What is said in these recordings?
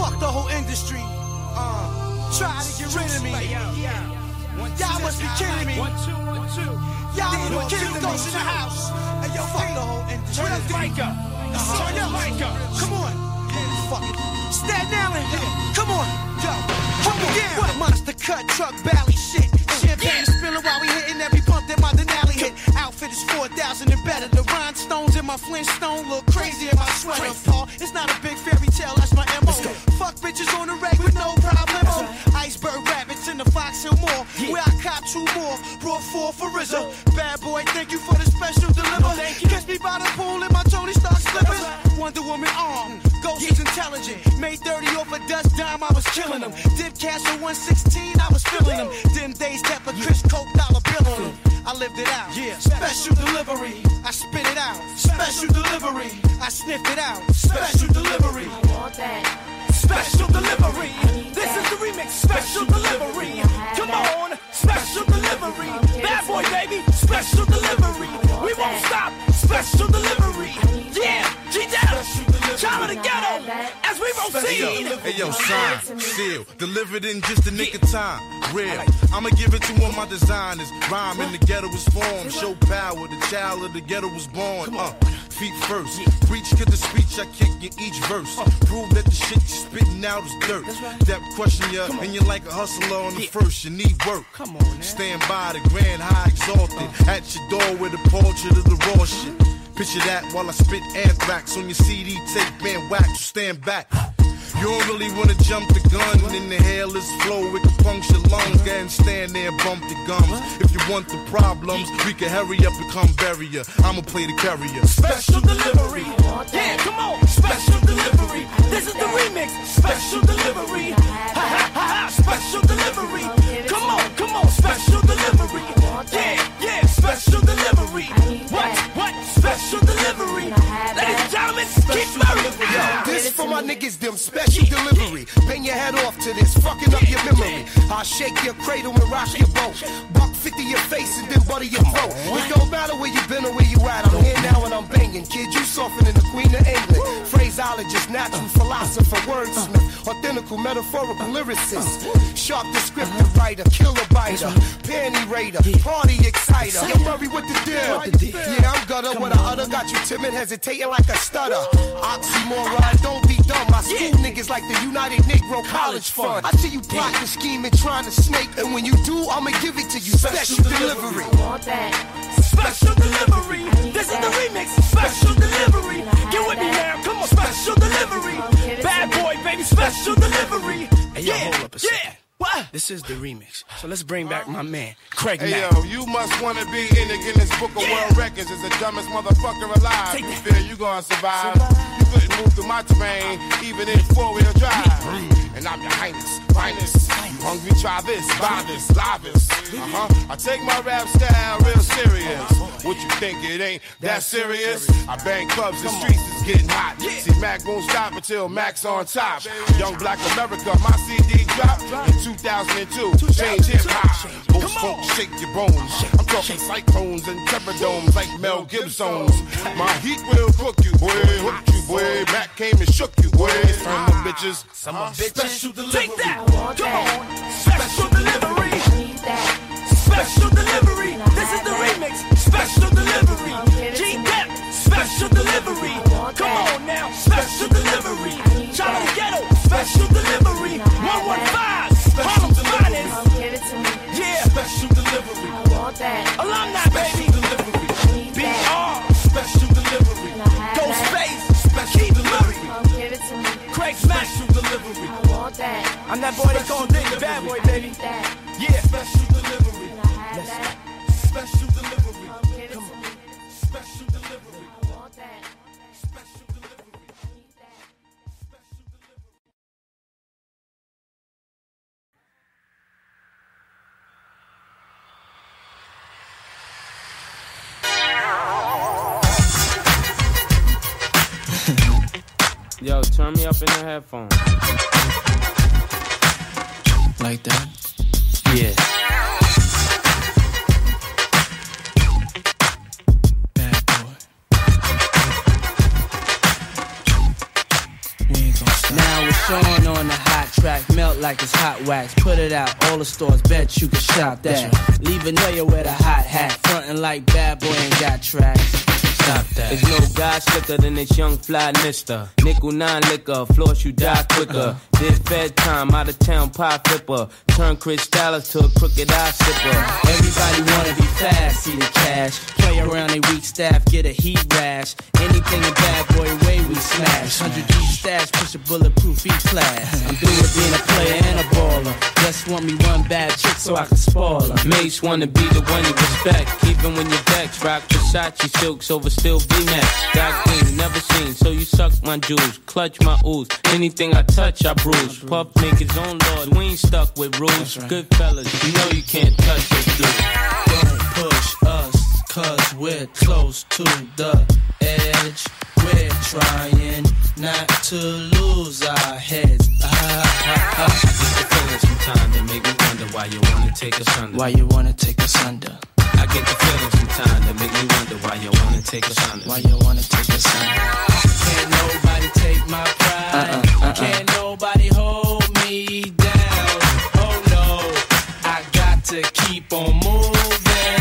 Fuck the whole industry. Try to get rid of me. Y'all must be kidding me. Y'all must be kidding me. Ghosts in the house. And yo, fuck the whole industry. Turn up the mic up. Turn up the mic up. Come on. Fuck it. Stand down in here. Come on. Yo. Come on. What? Monster cut truck valley shit. Champagne spilling while we hitting every pump that my Denali hit. Outfit is 4,000 and better. The rhinestones in my Flintstone look crazy in my sweater. Paul, it's not a big fairy tale. That's my MO. Fuck bitches on the reg with no problem. Iceberg rabbits in the Fox Hill Mall, where I cop two more, brought four for RZA. Bad Boy, thank you for the special deliver. Kiss me by the pool in my Tony Stark slippers. Wonder Woman armed, Ghost is intelligent. May 30 off a dust dime, I was killing them. Dip cash on 116, I was filling them. Them days kept a Chris Coke dollar bill on them. I lived it out, special delivery. I spit it out, special delivery. I sniffed it out, special delivery. I want that. Special delivery. This is the remix. Special delivery. Come on. Special delivery. Bad Boy, baby. Special delivery. We won't stop. Special delivery. Yeah. G-Dep. Child of the ghetto. As we proceed. Hey, yo, sign. Seal. Delivered in just the nick of time. Real. I'ma give it to one of my designers. Rhyme in the ghetto was formed. Show power. The child of the ghetto was born. Feet first, preach to the speech I kick in each verse. Prove that the shit you spitting out is dirt. That question you, and you're like a hustler on the first. You need work. Come on, man. Stand by the grand high exalted. At your door with a portrait of the raw shit. Picture that while I spit anthrax on your CD tape and wax. Stand back. You don't really wanna jump the gun. In the hairless flow, it can puncture lungs. Go ahead and stand there and bump the gums. If you want the problems, we can hurry up and come bury ya. I'ma play the carrier. Special delivery. Yeah, come on. Special delivery. This is the remix. Special delivery. Ha ha ha ha. Special delivery. Come on, come on. Special delivery. Yeah, yeah. Special delivery. What? Special delivery. Ladies and gentlemen, Keith Murray. This for my niggas, them special delivery. Bang your head off to this, fucking up your memory. I'll shake your cradle and rock your boat. $150 your face and then butter your throat. It don't matter where you been or where you at. I'm here now and I'm banging. Kid, you softening the Queen of England. Phraseologist, natural philosopher, wordsmith, authentical, metaphorical lyricist. Sharp descriptive writer, killer biter, panty raider, party exciter. Yo, Murray, what the deal? Yeah, I'm gutter. What I utter got you timid, hesitating like a stutter. Oxymoron, don't be dumb. My school niggas like the United Negro College Fund. I see you plotting, scheming, trying to snake. And when you do, I'ma give it to you. Special delivery. Special delivery. This is the remix. Special delivery. Get with me now. Come on, special delivery. Bad Boy, baby. Special delivery. Hey, yo, hold up a second. What? This is the remix. So let's bring back my man, Craig Mack. Hey, yo, you must want to be in the Guinness Book of World Records as the dumbest motherfucker alive. You feel you gonna survive. You couldn't move through my terrain, even in four-wheel drive. And I'm your highness, finest. You hungry, try this, buy this, live this. I take my rap style real serious. What you think, it ain't that serious? I bang clubs, the streets is getting hot. See, Mac won't stop until Mac's on top. Young Black America, my CD dropped in 2002. Change hip-hop. Most folks shake your bones. I'm talking cyclones and temperdomes like Mel Gibson's. My heat will cook you, boy, hook you, boy. Mac came and shook you, boy. Some of bitches, some of special delivery. Take that. Come on. Special delivery. Special delivery. This is the remix. Special delivery. G-Dep. Special delivery. Come on now. Special delivery. Child of ghetto. Special delivery. 115. Special delivery. Yeah. Special delivery. Alumni, baby. Delivery. BR. Special delivery. Ghost Face. Special delivery. Craig Mack. Delivery. I'm that boy that's gonna dig the Bad Boy, baby. Yeah. Special delivery. Special delivery. Come on. Special delivery. turn me up in the headphones. Like that? Yeah. Bad boy. We ain't gonna stop. Now we're showing on the hot track, melt like it's hot wax. Put it out, all the stores, bet you can shop that. Right. Leaving Noya with a hot hat, frontin' like Bad Boy ain't got tracks. Stop that. There's no guy slicker than this young fly mister. Nickel nine liquor, floss you die quicker. This bedtime, out of town pie flipper. Turn Chris Dallas to a crooked eye sipper. Everybody wanna be fast, see the cash. Play around they weak staff, get a heat rash. Anything a Bad Boy way we smash. 100G stash, push a bulletproof each class. I'm through with being a player and a baller. Just want me one bad chick so I can spoil her. Mace wanna be the one you respect, even when you're vexed. Rock Versace silks over still V-Max. Got green, never seen, so you suck my jewels. Clutch my ooze, anything I touch I bruise. Puff make his own lord, we ain't stuck with rules. Good fellas, you know you can't touch us, dude. Don't push us, cause we're close to the edge. We're trying not to lose our heads. I get the feeling sometimes that make me wonder why you wanna take us under. Why you wanna take us under? I get the feeling sometimes that make me wonder why you wanna take us under. Why you wanna take us under? Can't nobody take my pride. Can't nobody hold me down. Oh no, I got to keep on moving.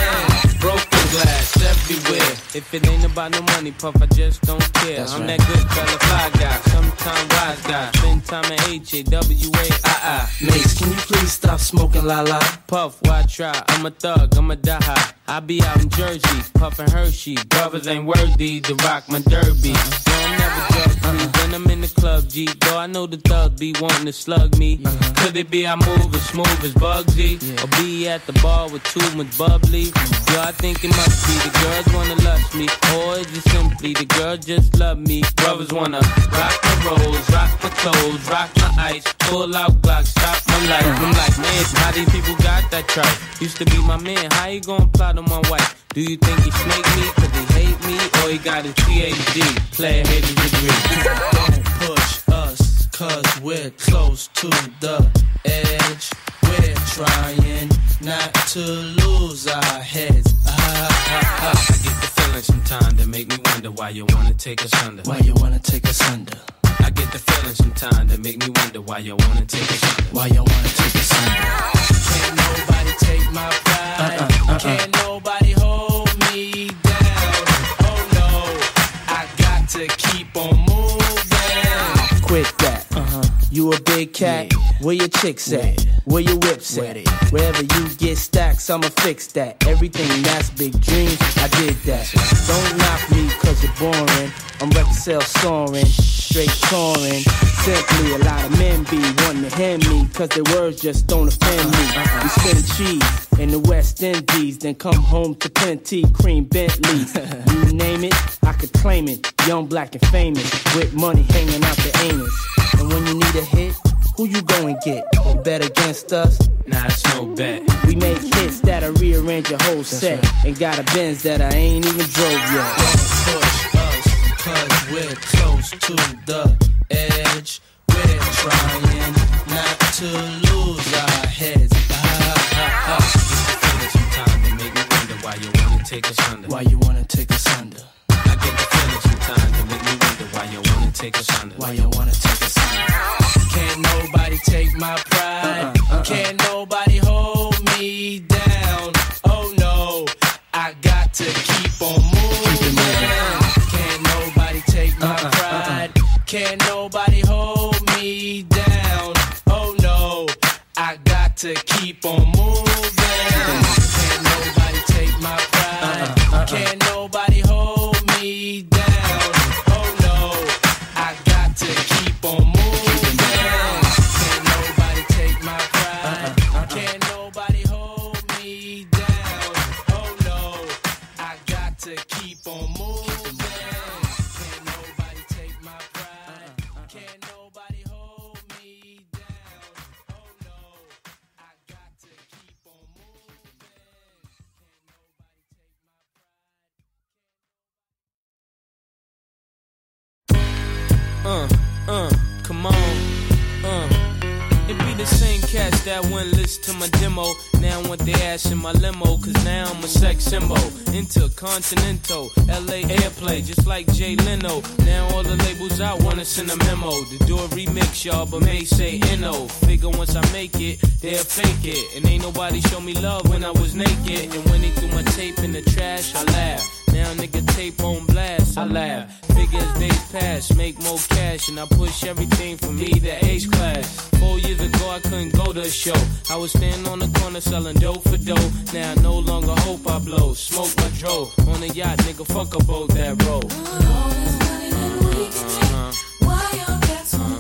Broken glass everywhere. If it ain't about no money, puff, I just don't care. That's I'm right. That good fella, fly guy, sometime wise guy. Spend time at H-A-W-A-I-I. Mace, can you please stop smoking la-la? Puff, why try? I'm a thug, I'm a die-high. I be out in Jersey, puffin' Hershey. Brothers ain't worthy to rock my derby. So I'm never drug-free when I'm in the club, G. Though I know the thug be wanting to slug me. Could it be I move as smooth as Bugsy? Yeah. Or be at the bar with too much bubbly? Yo, I think it must be the girls wanna love me, or is it simply the girl just love me? Brothers wanna rock my rolls, rock my clothes, rock my ice, pull out Glock, stop my life. I'm like, man, how these people got that tripe? Used to be my man, how you gonna plot on my wife? Do you think he snake me cause he hate me, or he got his PhD, player hate his degree? Don't push us cause we're close to the edge. We're trying not to lose our heads. I get the feeling sometimes that make me wonder why you wanna take us under. Why you wanna take us under? I get the feeling sometimes that make me wonder why you wanna take us under. Why you wanna take us under? Can't nobody take my pride. Can't nobody hold me down. Oh no, I got to keep on moving. Quit that. You a big cat, yeah. Where your chicks at? Yeah. Where your whips at? Yeah. Wherever you get stacks, I'ma fix that. Everything that's big dreams, I did that. Don't knock me cause you're boring. I'm record sales soaring, straight touring. Simply a lot of men be wanting to hand me cause their words just don't offend me. You spend cheese in the West Indies, then come home to plenty cream Bentleys. You name it, I could claim it. Young, black, and famous, with money hanging out the anus. And when you need a hit, who you go and get? You bet against us? Nah, it's no bet. We make hits that'll rearrange your whole set. Right. And got a Benz that I ain't even drove yet. Don't push us, cause we're close to the edge. We're trying not to lose our heads. It's the feeling sometimes that make me wonder why you wanna take us under. Why you wanna take us under? I get the feeling sometimes that make me wonder why you wanna take us under. Why you wanna take us under? Can't nobody take my pride. Can't nobody hold me down. Oh no, I got to keep on moving. Can't nobody take my pride. Can't nobody hold me down. Oh no, I got to keep on moving. Can't nobody take my pride. Can't nobody hold down. Oh no, I got to keep on moving. Can't nobody take my pride. Can't nobody hold me. cats that wouldn't listen to my demo now want their ass in my limo, cause now I'm a sex symbol. Intercontinental, LA airplay, just like Jay Leno. Now all the labels out wanna send a memo to do a remix, y'all, but may say N.O. Figure once I make it, they'll fake it. And ain't nobody show me love when I was naked. And when they threw my tape in the trash, I laughed. Now nigga tape on blast, I laugh. Figures days pass, make more cash, and I push everything from E to H class. 4 years ago I couldn't go to a show. I was standing on the corner selling dope for dough. Now I no longer hope I blow, smoke my dro. On the yacht, nigga, fuck a boat that roll. All this money that we can take, why y'all got so late?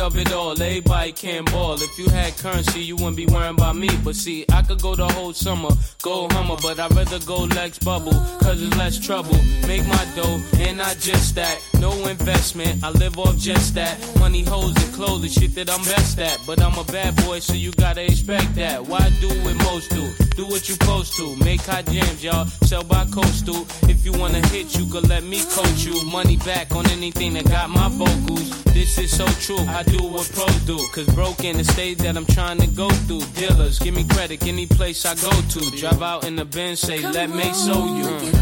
Of it all, everybody can ball. If you had currency, you wouldn't be worrying about me. But see, I could go the whole summer, go Hummer, but I'd rather go Lex Bubble, cause it's less trouble. Make my dough, and I just that. No investment, I live off just that. Money, hoes, and clothes, the shit that I'm best at. But I'm a bad boy, so you gotta expect that. Why do what most do? Do what you supposed to. Make hot jams, y'all, sell by coastal. If you wanna hit, you could let me coach you. Money back on anything that got my vocals. This is so true, I do what pros do, cause broke in the stage that I'm trying to go through. Dealers, give me credit any place I go to. Drive out in the Benz, say, come let on, me show you. Get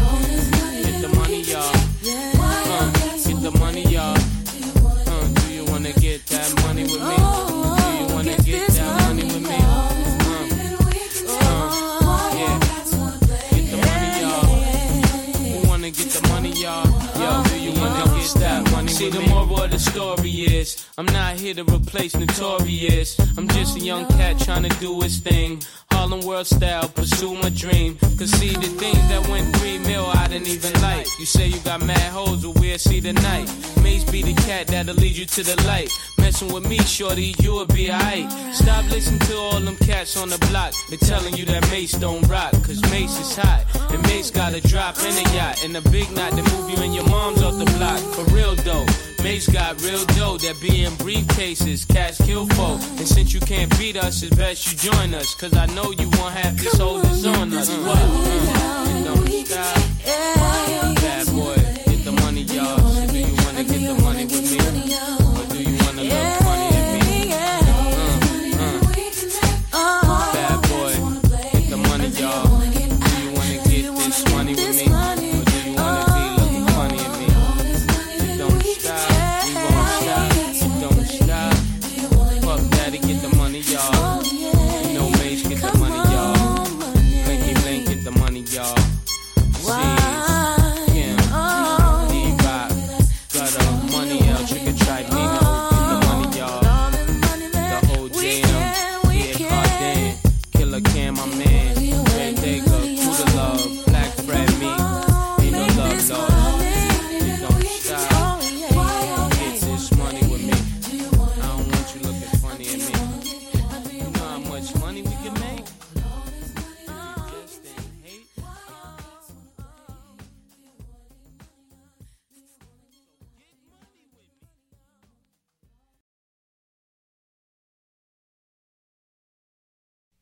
the money, y'all. Get the money, y'all. Do you wanna get that money with me? Do you wanna get that money with me? Yeah. Get the money, y'all. Who wanna get the money, y'all? Yo, do you wanna get that? See, the moral of the story is I'm not here to replace Notorious. I'm just a young cat trying to do his thing. Harlem world style, pursue my dream. Cause see, the things that went 3 mil I didn't even like. You say you got mad hoes, but we'll see tonight. Mace be the cat that'll lead you to the light. Messing with me, shorty, you'll be alright. Stop listening to all them cats on the block. They're telling you that Mace don't rock, cause Mace is hot, and Mace got a drop in a yacht, and a big knot that move you and your mom's off the block. For real though, Mace got real dough that be in briefcases, cats kill folk. And since you can't beat us, it's best you join us, cause I know you won't have this hold is on us. What? Don't stop. Bad boy, get the money, y'all. Do you wanna get the money with me? Or do you wanna look funny at me? Bad boy, get the money, y'all. Do you wanna get this money with me?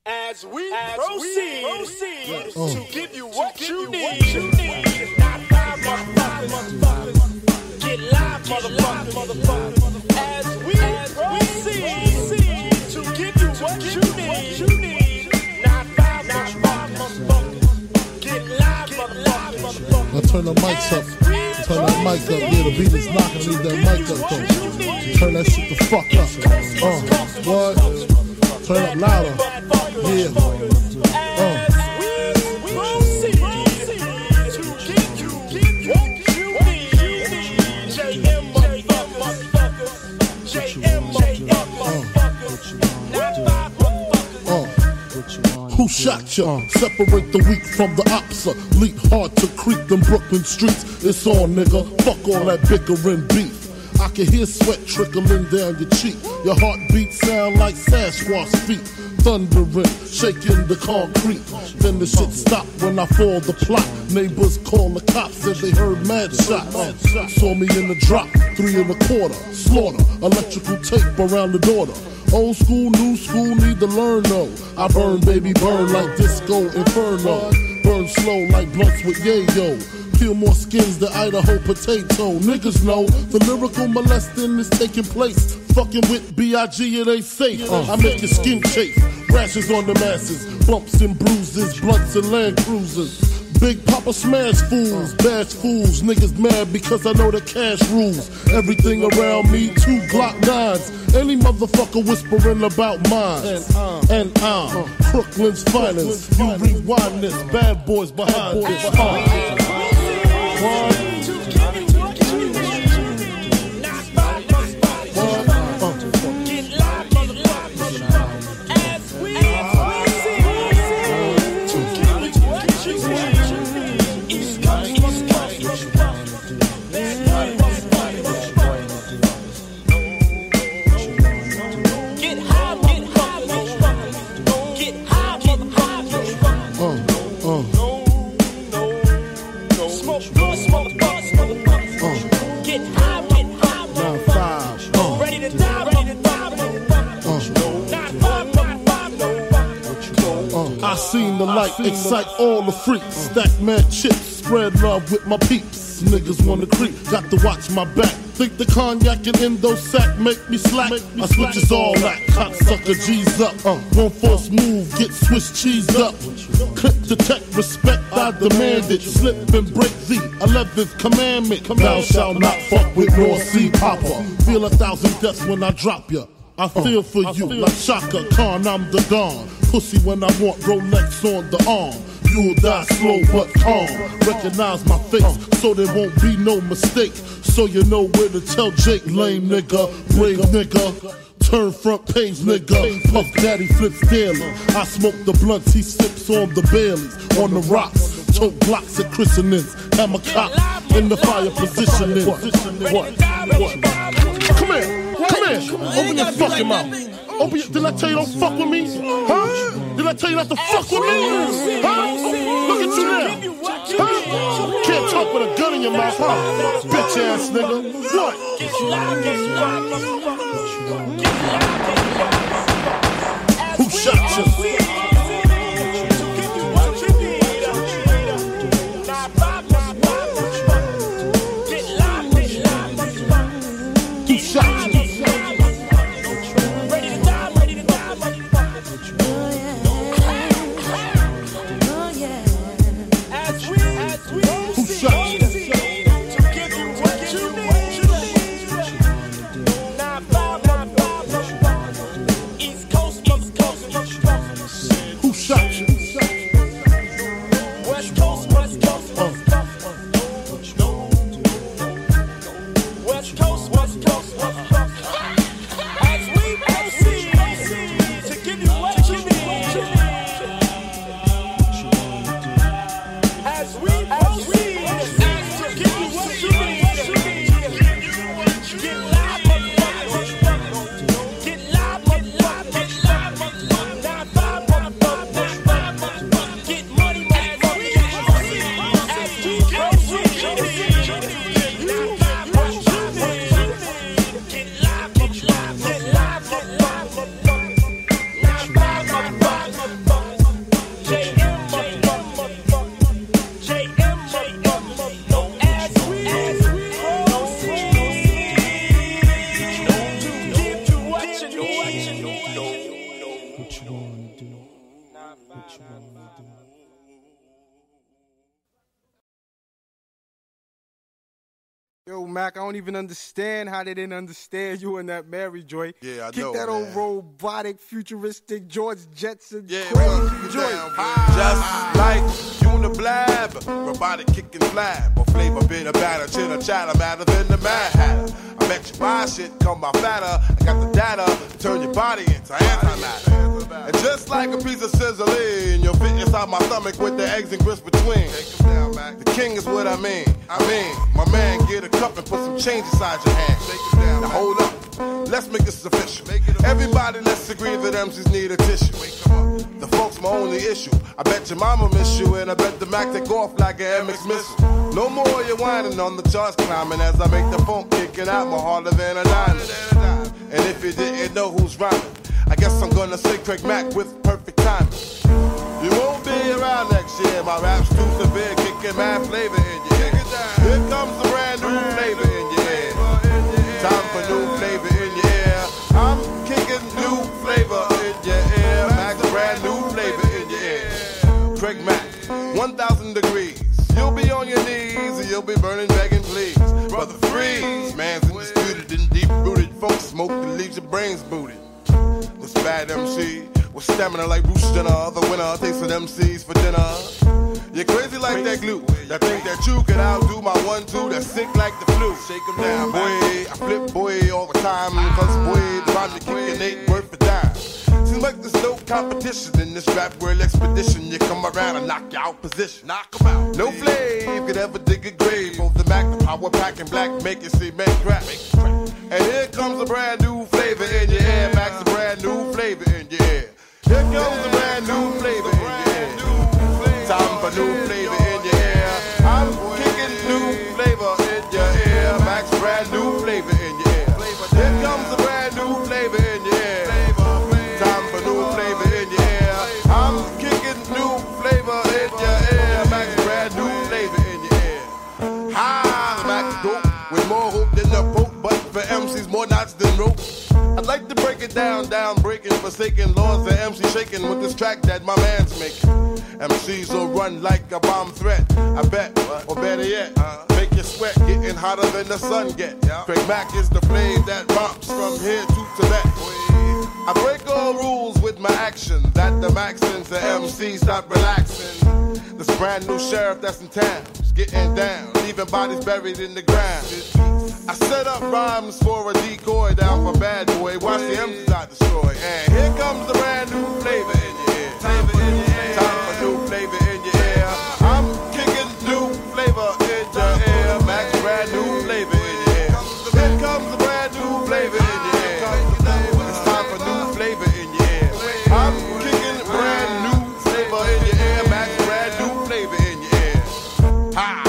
As we proceed to give you what you need. Not live, motherfuckers. Get live, motherfuckers. As we proceed to give you what you need. Not live, motherfuckers. Get live, motherfuckers. Now turn the mics up. Turn that mic up. Yeah, the beat is knocking. Leave that mic up, though. Turn that shit the fuck up. What? Turn it louder. Yeah. Who shot ya? Separate the weak from the opsa. Leap hard to creep them Brooklyn streets. It's on, nigga. Fuck all that bickering beef. I can hear sweat trickling down your cheek. Your heartbeat sound like Sasquatch feet. thundering, shaking the concrete. Then the shit stopped when I fall the plot. Neighbors call the cops, said they heard mad shots. Saw me in the drop, 3 1/4, slaughter, electrical tape around the daughter. Old school, new school, need to learn though. I burn, baby, burn like disco inferno. Burn slow like blunts with yayo. Peel more skins than Idaho potato. Niggas know the lyrical molesting is taking place. Fucking with B.I.G. it ain't safe. I make your skin chafe. Rashes on the masses, bumps and bruises, blunts and Land Cruisers. Big Papa smash fools, bash fools. Niggas mad because I know the cash rules. Everything around me, 2 Glock 9s. Any motherfucker whispering about mine. And I'm Brooklyn's finest. You rewind this, bad boys behind this. Seen the light, excite all the freaks. Stack mad chips, spread love with my peeps. Niggas wanna creep, got to watch my back. Think the cognac and endo sack make me slack. I switches all that, cocksucker G's up. One force move, get Swiss cheese up. Clip detect, respect, I demand it. Slip and break the 11th commandment. Thou shalt not fuck with raw sea popper. Feel 1,000 deaths when I drop ya. I feel for you like Shaka Khan, I'm the Don. Pussy when I want, Rolex on the arm. You'll die slow but calm. Recognize my face so there won't be no mistake. So you know where to tell Jake. Lame nigga, brave nigga, turn front page nigga. Puff Daddy flips daily. I smoke the blunts, he sips on the Baileys. On the rocks, tote blocks at christenings. Hammer cop in the fire positioning. What? Come here. Open your fucking mouth. Open your, did I tell you don't fuck with me? Huh? Did I tell you not to fuck with me? Huh? Look at you now. Huh? Can't talk with a gun in your mouth, huh? Bitch ass nigga. What? Who shot you? Mac, I don't even understand how they didn't understand you in that Mary joint. Yeah, I know. Get that old robotic, futuristic George Jetson crazy joint. Just like Uniblab, robotic kick and flab, a flavor bit of batter, chitter chatter, matter than the mad hatter. I bet you buy shit, come by fatter. I got the data, turn your body into antimatter. And just like a piece of sizzling, you'll fit inside my stomach with the eggs and grits between. Take them down, Mac. The king is what I mean. I mean, my man. get a cup and put some change inside your hand. Now hold up, let's make this official. Everybody, let's agree that MCs need a tissue. The folks my only issue. I bet your mama miss you, and I bet the Mac take off like an MX missile. No more you whining on the charts climbing as I make the phone kicking out my harder than a nine. And if you didn't know who's rhyming, I guess I'm gonna say Craig Mack with perfect timing. You won't be around next year. My rap's too severe, kicking mad flavor in your head. Here comes a brand new flavor in your head. Time for new flavor in your ear. I'm kicking new flavor in your ear. Max, brand new flavor in your ear. Craig Mack, 1,000 degrees. You'll be on your knees and you'll be burning, begging, please. Brother Freeze, man's undisputed and deep-rooted. Folks smoke that leaves your brains booted. This bad MC with stamina like Booster, the winner takes some MCs for dinner. You're crazy like that glue. That think that you can outdo my 1-2. That's sick like the flu. Shake 'em down, boy. I flip boy all the time. Cause boy, the rhyme you kickin' ain't worth a dime. Seems like there's no competition in this rap world expedition. You come around and knock your out position. Knock 'em out. No flame could ever dig a grave. Both the Mac, the power pack, and black make it see man crap. And here comes a brand new flavor in your air. Max, a brand new flavor in your air. Here comes a brand new flavor in your air. Time for new flavor in your air. I'm kicking new flavor in your air. Max, brand new flavor in your air. Here comes a brand new flavor in your air. Time for new flavor in your air. I'm kicking new flavor in your air. Max, brand new flavor in your air. Ha, Max dope with more hope than the Pope, but for MCs more knots than rope. I'd like to break it down, breaking, forsaken laws and MC shaking with this track that my man's making. MCs will run like a bomb threat, I bet, or better yet, make you sweat, getting hotter than the sun get. Craig Mack is the flame that romps from here to Tibet. I break all rules with my action, that the Maxins and MCs stop relaxing. This brand new sheriff that's in town, getting down, leaving bodies buried in the ground. I set up rhymes for a decoy down for Bad Boy. Watch the MCs I destroy. And here comes the brand new flavor in your ear. Time for new flavor in your ear. I'm kicking new flavor in your ear. Max, brand new flavor in your ear. Here comes the brand new flavor in your ear. It's time for new flavor in your ear. I'm kicking brand new flavor in your ear. Max, brand new flavor in your ear. Ha!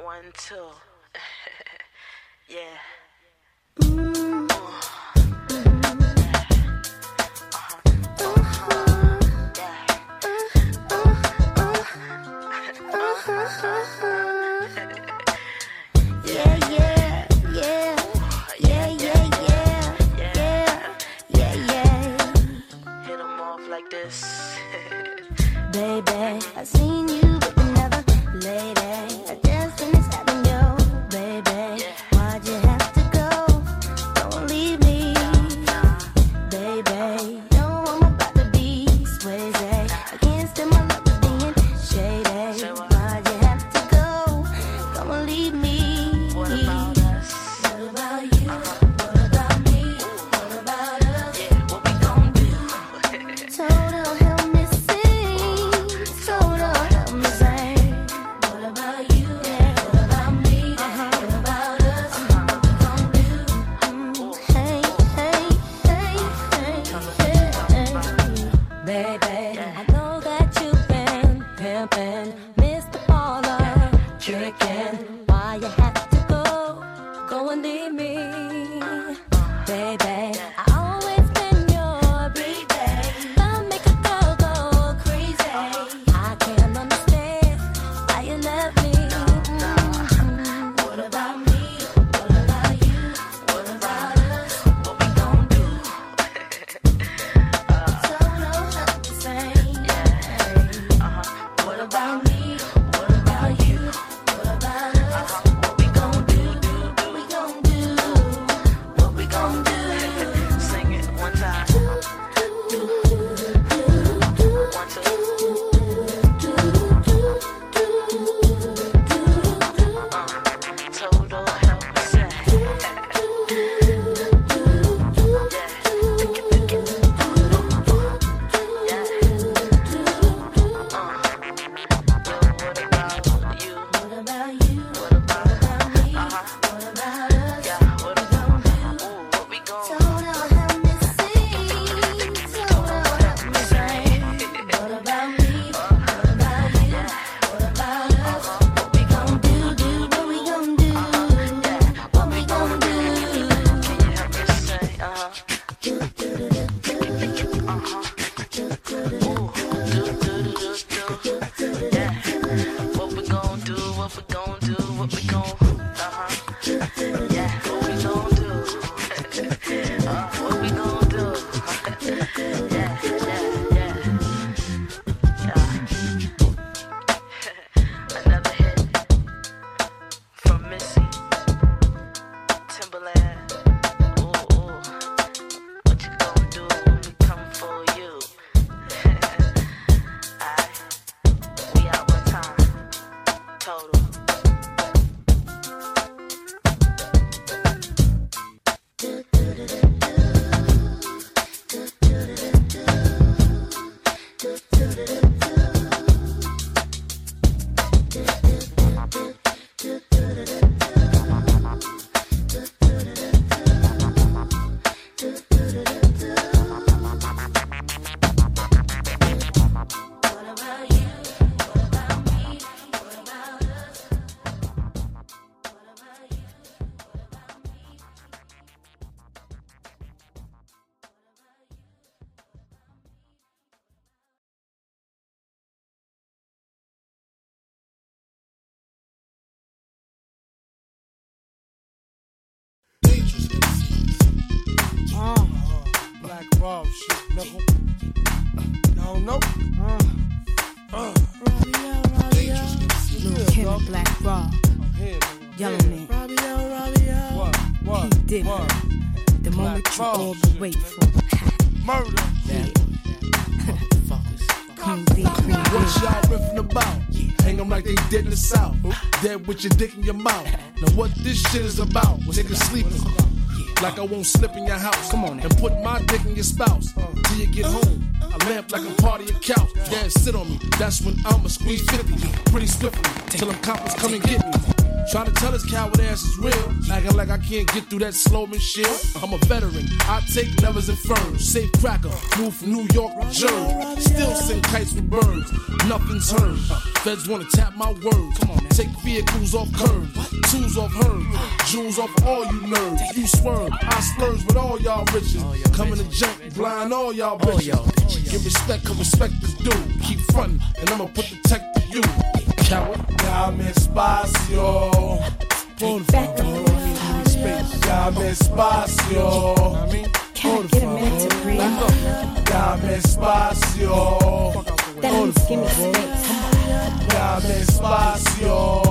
One, two. Yeah. Hit 'em off like this. Baby, I seen you with another lady. I just been stopping you, baby. Yeah. Why'd you have to go? Don't leave me, baby. No, I'm about to be swayze. I can't stand my love with being shady. Why'd you have to go? Come and leave me. What about us? What about you? What about me? What about us? Yeah, what we gon' do? Total help me sing. Total help me sing. What about you? What about me? What about us? What we gon' do? Hey, hey, hey, hey, hey. Baby, I know that you've been pimping, Mr. Baller, tricking. Why you have to go? Go and leave me, baby. I always been your baby. Love make a girl go crazy. I can't understand why you love me. What about me? What about you? What about us? What we gon' do? Total help me sing. What about me? What about you? What about us? What we gon' do? What we gon' do? What we gon' do? With your dick in your mouth. Now what this shit is about? Was niggas sleeping? Like I won't slip in your house. Come on, and put my dick in your spouse till you get home. I lamp like a party of couch. Yeah, sit on me. That's when I'ma squeeze 50 pretty swiftly till them coppers come and get me. Try to tell this coward ass is real, acting like I can't get through that Sloman shield. I'm a veteran, I take levers and firms. Safe cracker, move from New York to Jersey. Still send kites with birds, nothing's heard. Feds wanna tap my words. Come on, man. Take vehicles off curbs, tools off herbs, jewels off all you nerds. You swerve, I splurge with all y'all riches. Coming to jump, blind all y'all bitches. Give respect, cause respect is due. Keep frontin', and I'ma put the tech to you. Coward. Dame espacio, por favor. Dame espacio, por favor. Dame espacio, por favor. Dame espacio.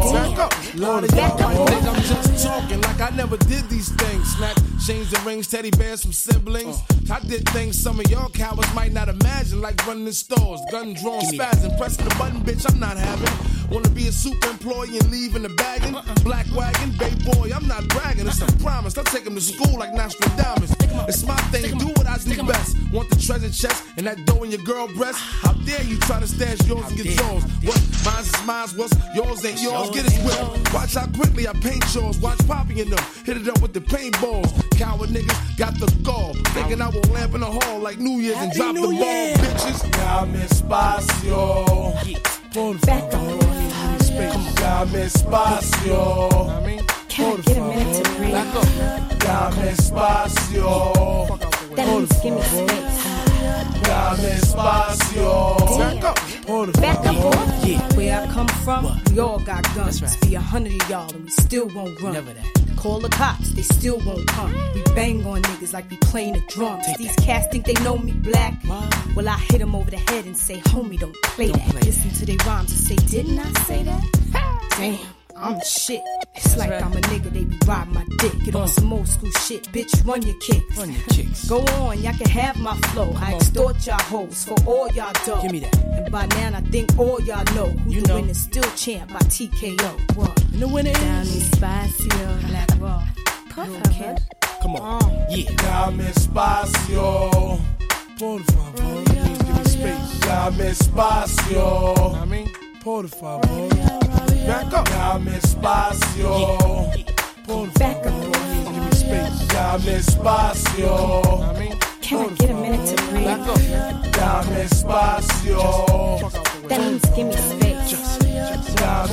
Lord, y'all think I'm just talking like I never did these things. Snap chains and rings, teddy bears from siblings. I did things some of y'all cowards might not imagine, like running in stores, gun drawn, spazzing, pressing the button, bitch, I'm not having. Wanna be a super employee and leave in the bagging. Black wagon, babe boy, I'm not bragging. It's a promise, I'll take him to school like Nostradamus. It's my thing, do what I do best. Want the treasure chest and that dough in your girl breast? How dare you try to stash yours and get yours? What? Mine's is mine's, what's yours ain't yours, get it with. Watch how quickly I paint yours. Watch Poppy and them hit it up with the paintballs. Coward niggas got the gall, thinking I will lamp in the hall like New Year's and drop the ball, bitches. Dame espacio, por favor. Dame espacio, por favor. Dame espacio, por favor. Dame espacio. Back up. Yeah. Where I come from, what? We all got guns. Right. Be 100 of y'all and we still won't run. Never that. Call the cops, they still won't come. We bang on niggas like we playing the drums. These cats think they know me black. What? Well, I hit them over the head and say, homie, don't play don't that. Play listen that. To their rhymes and say, didn't I say that? Damn. I'm shit. It's that's like right. I'm a nigga, they be robbing my dick. Get on some old school shit, bitch, run your kicks. Run your kicks. Go on, y'all can have my flow. Come I extort on. Y'all hoes for all y'all dough. Give me that. And by now I think all y'all know who you the know. Winner still champ by TKO. What? And the winner is Dame espacio, black raw. Come on, yeah. Dame espacio, por favor. Please give me space. Dame espacio, I mean, por favor. Back up. Dame espacio, por favor. Give me space. Dame espacio. Can I get a minute to breathe? Dame espacio, That means give me space. Back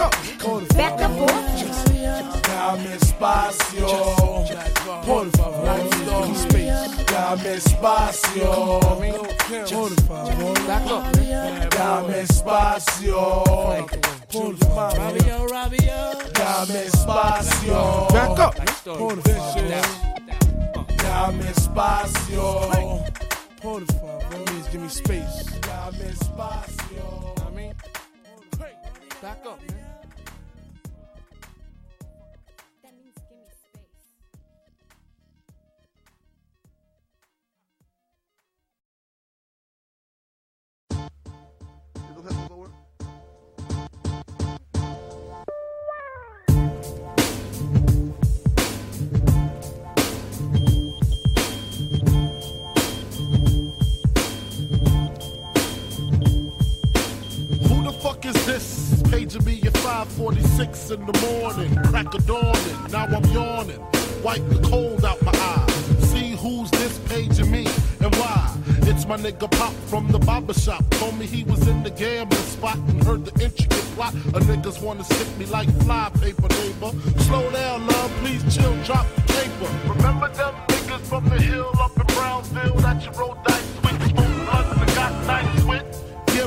up, Back up. Hold it for means give me space. God, man, spice, yo. I mean, back up, man. That means give me space. Those headphones don't work? Is this paging me at 5:46 in the morning? Crack of dawning, now I'm yawning. Wipe the cold out my eyes. See who's this paging me and why? It's my nigga Pop from the barber shop. Told me he was in the gambling spot and heard the intricate plot. A niggas wanna stick me like fly paper, neighbor. Slow down, love, please chill, drop the paper. Remember them niggas from the hill up in Brownsville that you rolled dice with, smooth blunts and got nice with? Yeah,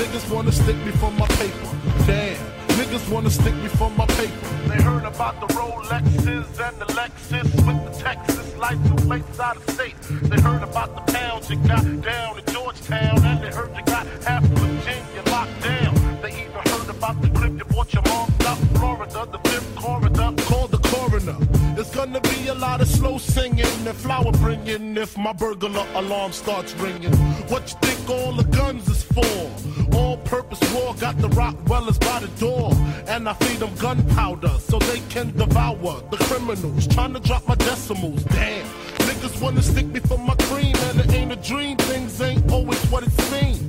niggas wanna stick me for my paper. Damn, niggas wanna stick me for my paper. They heard about the Rolexes and the Lexus with the Texas license plates out of state. They heard about the pounds you got down in Georgetown, and they heard you got half Virginia locked down. They even heard about the clip you bought your mom up Florida, the fifth corridor. Call the coroner. It's gonna be a lot of slow singing and flower bringing if my burglar alarm starts ringing. What you think all the guns is for? All-purpose war, got the Rockwellers by the door, and I feed them gunpowder so they can devour the criminals trying to drop my decimals. Damn, niggas wanna stick me for my cream, and it ain't a dream. Things ain't always what it seems.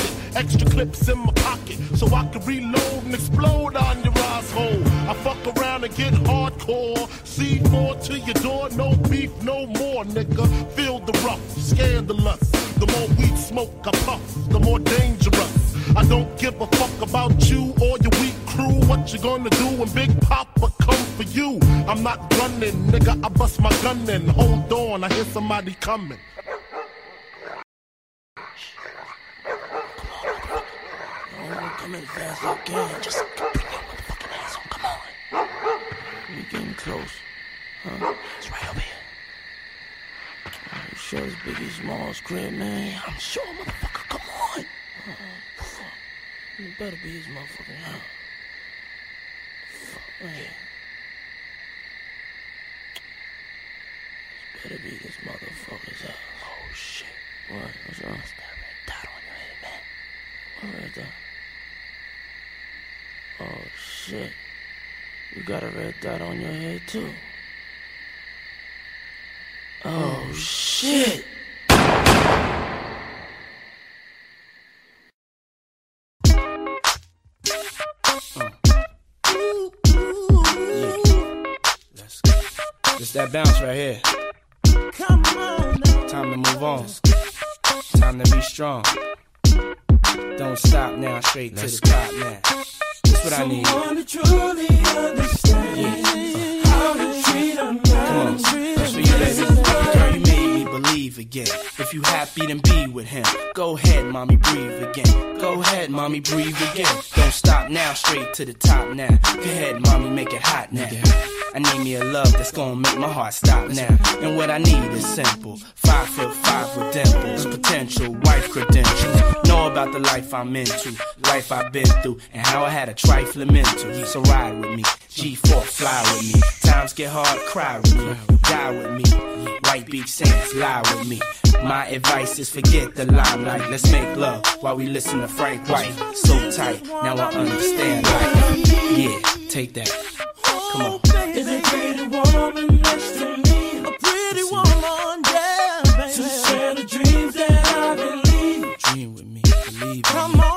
it. Extra clips in my pocket so I can reload and explode on your asshole. I fuck around and get hardcore. C4 to your door, no beef, no more, nigga. Feel the rough, scandalous. The more weed smoke I puff, the more dangerous. I don't give a fuck about you or your weak crew. What you gonna do when Big Papa come for you? I'm not running, nigga, I bust my gun in. Hold on, I hear somebody coming. Come in as fast as you can. Just bring your motherfucking ass on. Come on. We're getting close. Huh? It's right over here. Are you sure it's Biggie Smalls' crib, man? Yeah, I'm sure, motherfucker. Come on. You better be his motherfucking house. Fuck, man. This better be his motherfucker's house. Oh, shit. What? What's wrong? It's got a red dot on your head, man. What red dot? Oh, shit. You got a red dot on your head, too. Oh, shit. Let's go. Just that bounce right here. Come on now. Time to move on. Time to be strong. Don't stop now. Straight Let's to the top now. What I need. Someone to truly understand how to treat a man. Come on, that's for you, baby. Girl, you made me believe leave again. If you happy, then be with him. Go ahead, mommy, breathe again. Go ahead, mommy, breathe again. Don't stop now, straight to the top now. Go ahead, mommy, make it hot now. I need me a love that's gonna make my heart stop now. And what I need is simple. 5'5" with dimples, potential wife credentials. Know about the life I'm into, life I've been through, and how I had a trifling mental. So ride with me, G4 fly with me. Times get hard, cry with me, die with me. White Beach Saints lie with me. My advice is forget the limelight. Let's make love while we listen to Frank White. So tight, now I understand life. Yeah, take that. Come on. Is a pretty woman next to me? A pretty woman, yeah, baby. To share the dreams that I believe. Dream with me, believe. Come on.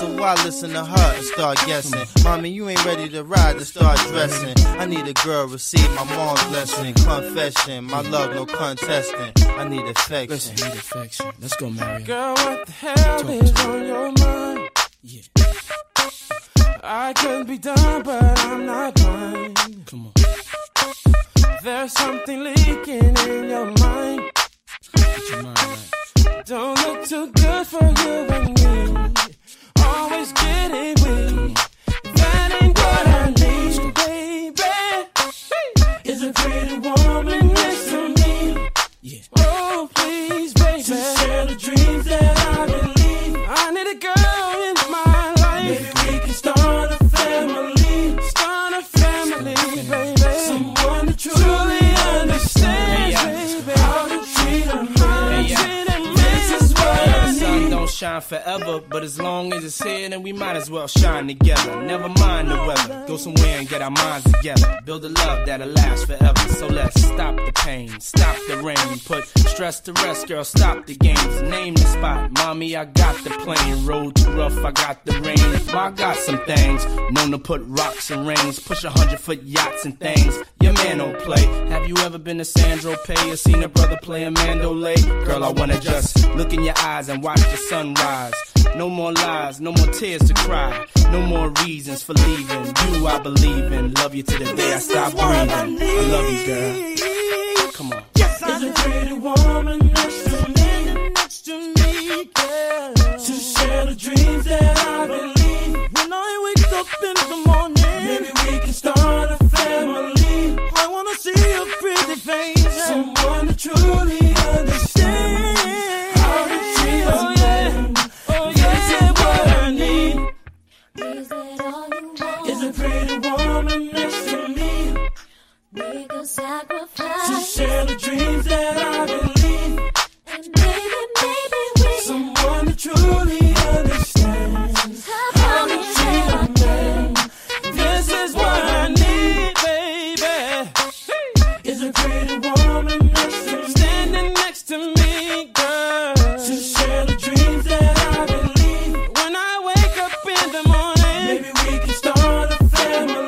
So why listen to her and start getting? Mommy, you ain't ready to ride to start dressing. I need a girl, receive my mom's blessing. Confession, my love, no contesting. I need affection. Listen, I need affection. Let's go, Mary. Girl, what the hell is on your mind? Yeah. I could be done, but I'm not blind. Come on. There's something leaking in your mind. Get your mind right. Don't look too good for you and me. Always getting weak. That ain't what I need, baby. Is a pretty woman next to me? Yeah. Oh, please, baby. To share the dreams that I believe. I need a girl in my life. Maybe we can start a family. Start a family, baby. Someone that truly understands, baby. How to treat them, how to treat them. Shine forever, but as long as it's here, then we might as well shine together. Never mind the weather, go somewhere and get our minds together. Build a love that'll last forever. So let's stop the pain, stop the rain, put stress to rest, girl. Stop the games, name the spot, mommy. I got the plane, road too rough, I got the rain. Well, I got some things, known to put rocks and rings, push 100-foot yachts and things. Your man don't play. Have you ever been to Sandro Pay or seen a brother play a mandolay? Girl, I wanna just look in your eyes and watch the sun. Rise. No more lies, no more tears to cry, no more reasons for leaving. You, I believe in. Love you to the day I stop breathing. I love you, girl. Come on. Yes, I need a pretty woman next to me, girl, to share the dreams that I believe. When I wake up in the morning, maybe we can start a family. I wanna see a pretty face, someone that truly understands. Is it all you want? Is a pretty woman next to me? Make a sacrifice to share the dreams that I believe. And maybe, maybe we someone that truly understands how to treat a man. This is what I need, baby. Is a pretty woman next to me? Standing next to me, girl, to share the dreams that I believe. When I wake up in the morning, maybe we can start a family.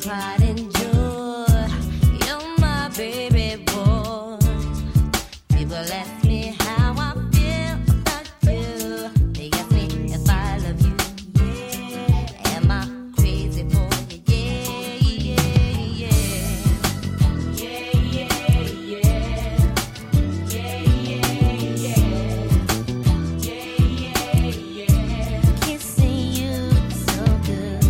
pride and joy. You're my baby boy. People ask me how I feel about you. They ask me if I love you. Yeah. Am I crazy for you? Yeah, yeah, yeah. Yeah, yeah, yeah. Yeah, yeah, yeah. Yeah, yeah, yeah. Kissing you is so good.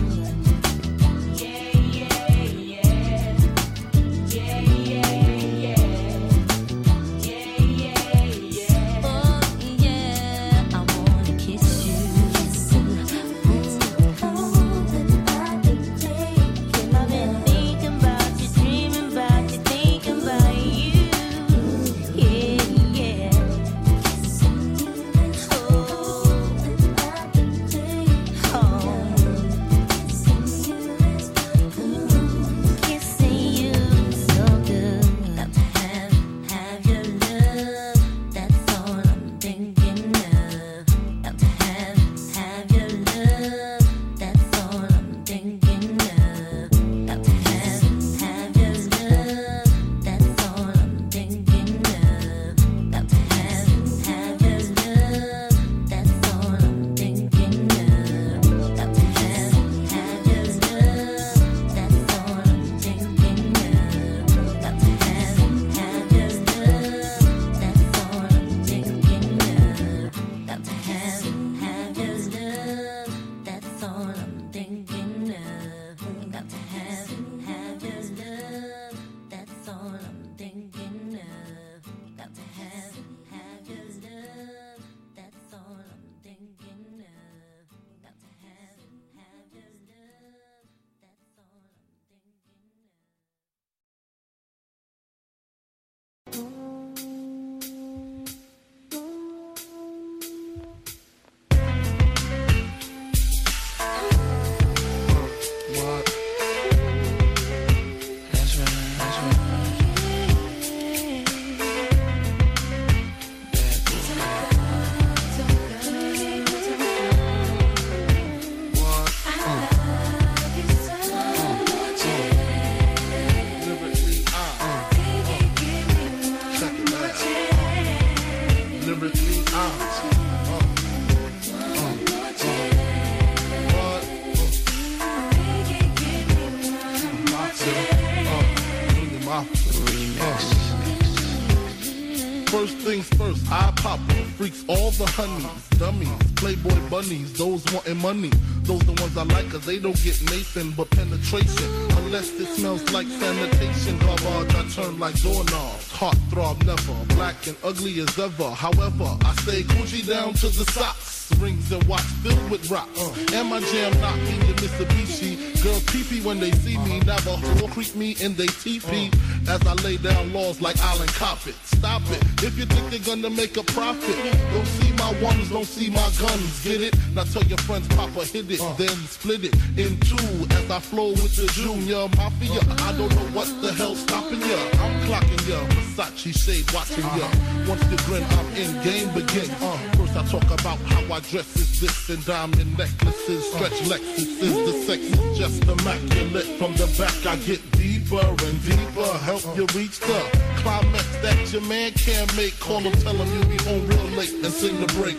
Those wanting money, those the ones I like, cause they don't get nothing but penetration, unless it smells like sanitation. Garbage, I turn like doorknobs, heart throb never, black and ugly as ever. However, I say Gucci down to the socks, rings and watch filled with rocks. And my jam not in the Mitsubishi, girls pee-pee when they see me, Navajo creep me in they teepee. As I lay down laws like Island Coppet. Stop it, if you think they're gonna make a profit. Don't see my ones, don't see my guns, get it? Now tell your friends, Papa hit it, then split it in two. As I flow with the Junior Mafia, I don't know what the hell's stopping ya. I'm clocking ya, Versace shade watching ya. Once you grin, I'm in, game begins. First I talk about how I dress is this, and diamond necklaces, stretch Lexus is the sex, is just immaculate. From the back I get deeper and deeper, help you reach the climax that your man can't make. Call him, tell him you be home real late and sing the break.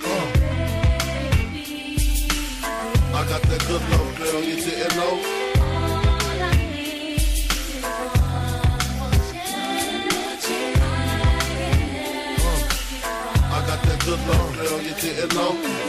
I got that good love, girl, you didn't know. All I need is I got that good love, girl, you didn't know.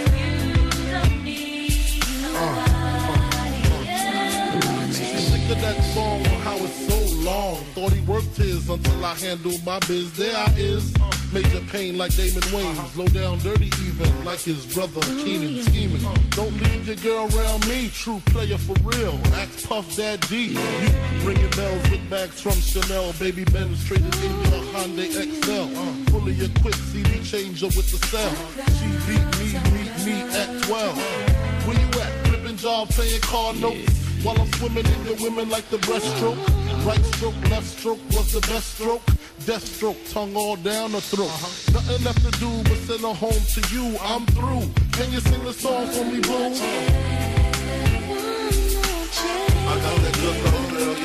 Think of that song, how it's so long. Thought he worked his until I handled my biz. There I is, major pain like Damon Wayans. Low down, dirty even, like his brother Keenan scheming. Don't leave your girl around me, true player for real. Act Puff Daddy. You ringing bells with bags from Chanel. Baby Ben's traded in your Hyundai XL. Fully equipped CD changer with the cell. She beat me at 12. Where you at? Ripping job, playing car notes. While I'm swimming in your women like the breaststroke. Right stroke, left stroke, what's the best stroke? Death stroke, tongue all down the throat. Nothing left to do but send her home to you. I'm through. Can you sing the song for me, boo? I got that good love, girl,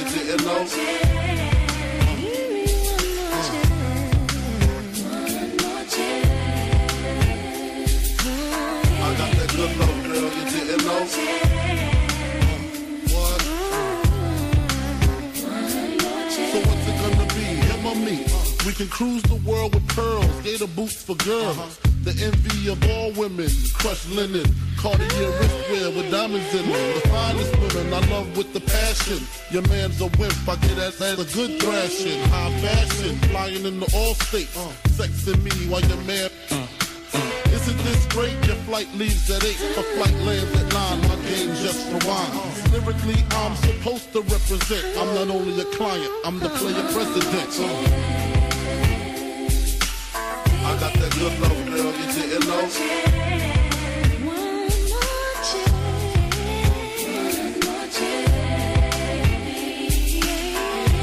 We can cruise the world with pearls, gator boots for girls. The envy of all women, crushed linen, Cartier wristwear with diamonds in them. The finest women I love with the passion. Your man's a wimp, I get ass as a good thrashing. High fashion, flying in the all states. Sexing me while your man... Isn't this great? Your flight leaves at 8, for flight lands at 9. My game just rewinds. Lyrically, I'm supposed to represent. I'm not only a client, I'm the player president. I got that good love, girl. You didn't know.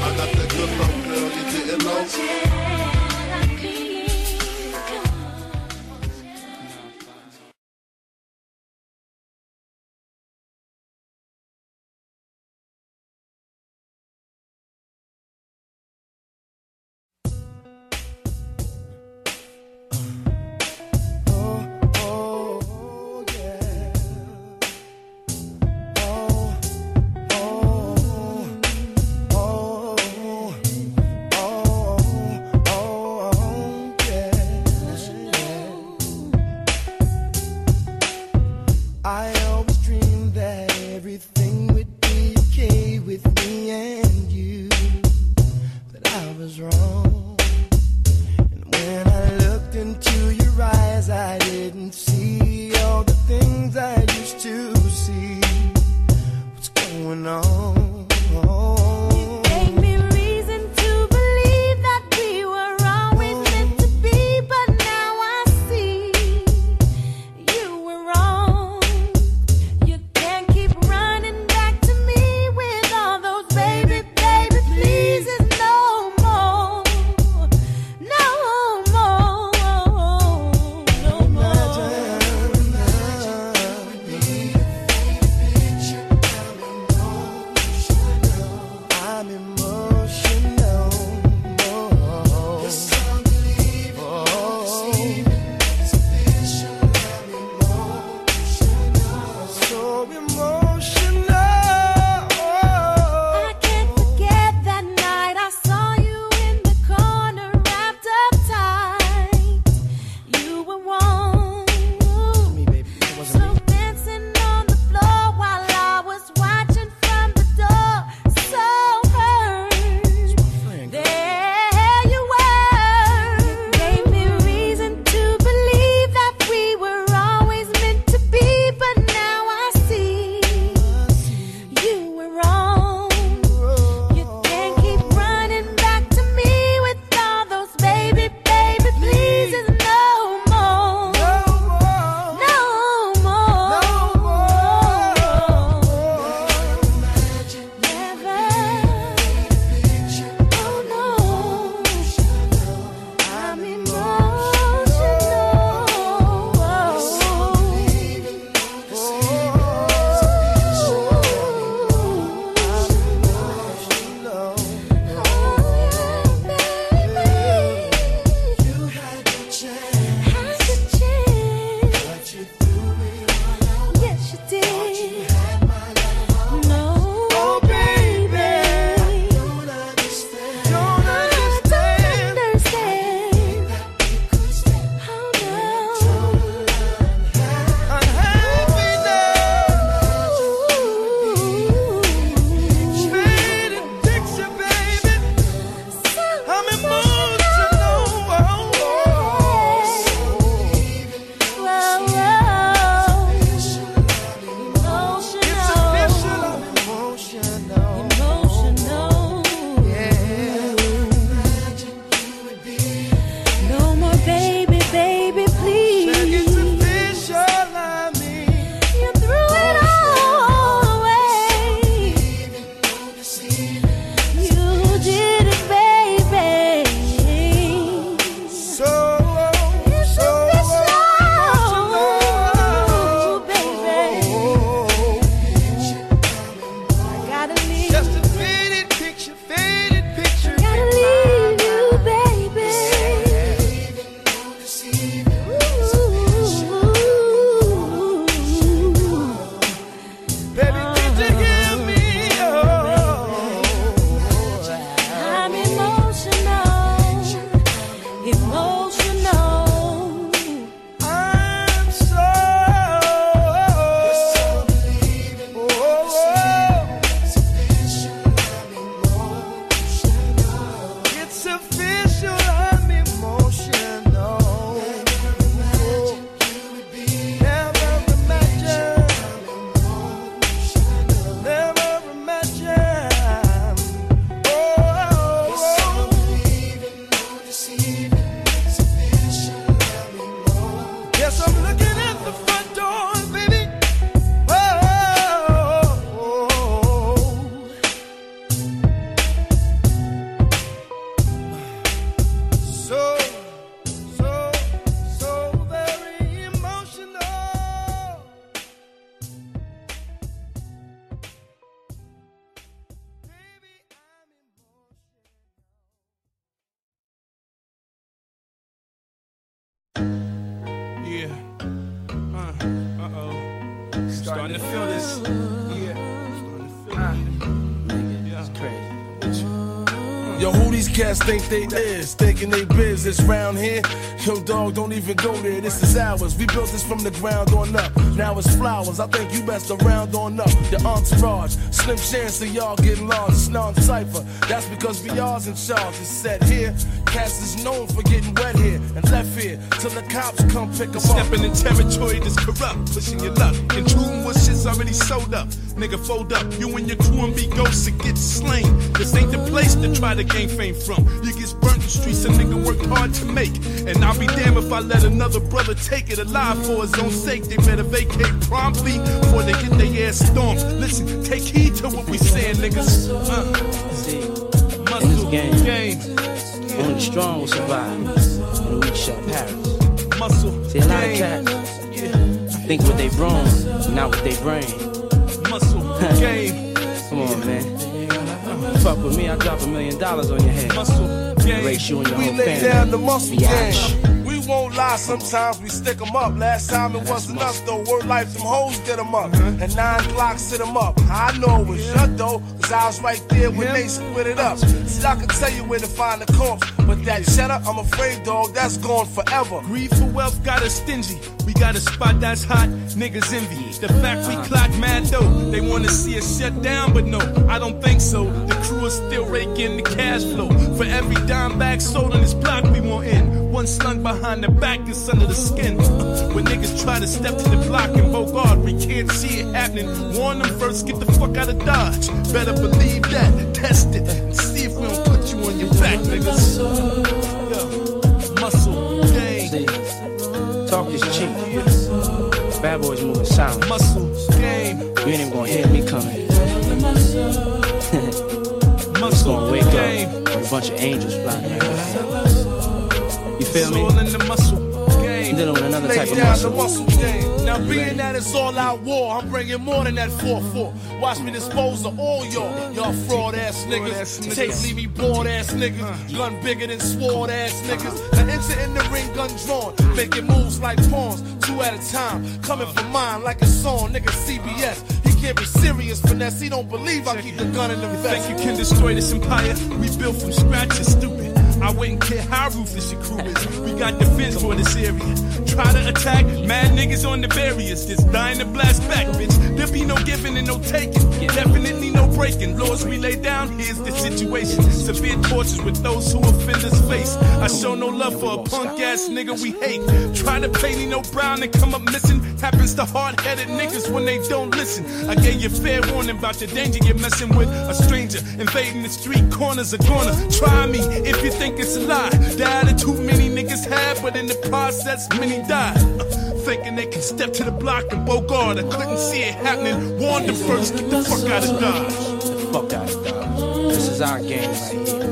I got that good love, girl. You didn't know. starting to feel this. Yeah. It's crazy. Yo, who these cats think they is? Thinking they biz is round here? Yo, dog, don't even go there. This is ours. We built this from the ground on up. Now it's flowers. I think you best around on up. Your entourage. Slim chance of y'all getting large. It's non-cypher. That's because we all's in charge. It's set here. Cats is known for getting wet here and left here till the cops come pick them up. Stepping in territory that's corrupt. Pushing your luck. And true what shit's already sold up. Nigga, fold up. You and your crew and be ghosts and get slain. This ain't the place to try to gain fame from. You gets burnt in the streets, a nigga worked hard to make. And I'll be damned if I let another brother take it alive for his own sake. They better vacate promptly before they get their ass stomped. Listen, take heed to what we saying, niggas. Muscle game. Only the strong will survive. And the weak shall perish. Muscle. See, a lot of cats think with they brawn, not with they brain. Muscle game. Come on, man. Fuck with me, I drop $1 million on your head. Muscle game. Race you and your we whole lay family. Down the muscle game. We won't lie, sometimes we stick them up. Last time it wasn't us though. Word life, them hoes did them up. Mm-hmm. And 9 blocks hit them up. I know it was your though, cause I was right there when they split it up. See, I can tell you where to find the corpse. But that cheddar, I'm afraid, dog, that's gone forever. Greed for wealth got us stingy. We got a spot that's hot, niggas envy. The fact we clock mad though. They wanna see us shut down, but no, I don't think so. The crew is still raking the cash flow. For every dime bag sold on this block, we won't end. One slung behind the back is under the skin. When niggas try to step to the block and bogard, we can't see it happening. Warn them first, get the fuck out of Dodge. Better believe that, test it, and see if we don't put you on your back, niggas. Yeah. Muscle, dang. Talk is cheap. Bad boys moving silent. Muscle, game. You ain't even gonna hear me coming. It's gonna wake up with a bunch of angels flying around. You feel me? In the muscle. Then on another type of muscle. Now being that it's all out war, I'm bringing more than that 4-4. Watch me dispose of all y'all fraud ass niggas. Take leave me bored ass niggas. Gun bigger than sword ass niggas. Now enter in the ring, gun drawn, making moves like pawns, 2 at a time. Coming for mine like a song, nigga CBS. Can't be serious, finesse, he don't believe I keep the gun in the vest. Think you can destroy this empire? We built from scratch, it's stupid. I wouldn't care how ruthless your crew is. We got defense for this area. Try to attack, mad niggas on the barriers. Just dying to blast back, bitch. There be no giving and no taking. Definitely no breaking. Laws we lay down, here's the situation. Severe tortures with those who offend us face. I show no love for a punk-ass nigga we hate. Try to pay me no brown and come up missing. Happens to hard-headed niggas when they don't listen. I gave you fair warning about the danger you're messing with. A stranger invading the street corners are gonna try me if you think it's a lie. The attitude many niggas have, but in the process many died. Thinking they can step to the block and bogart. I couldn't see it happening. Warned them first, get the fuck out of Dodge. The fuck out of Dodge. This is our game right here.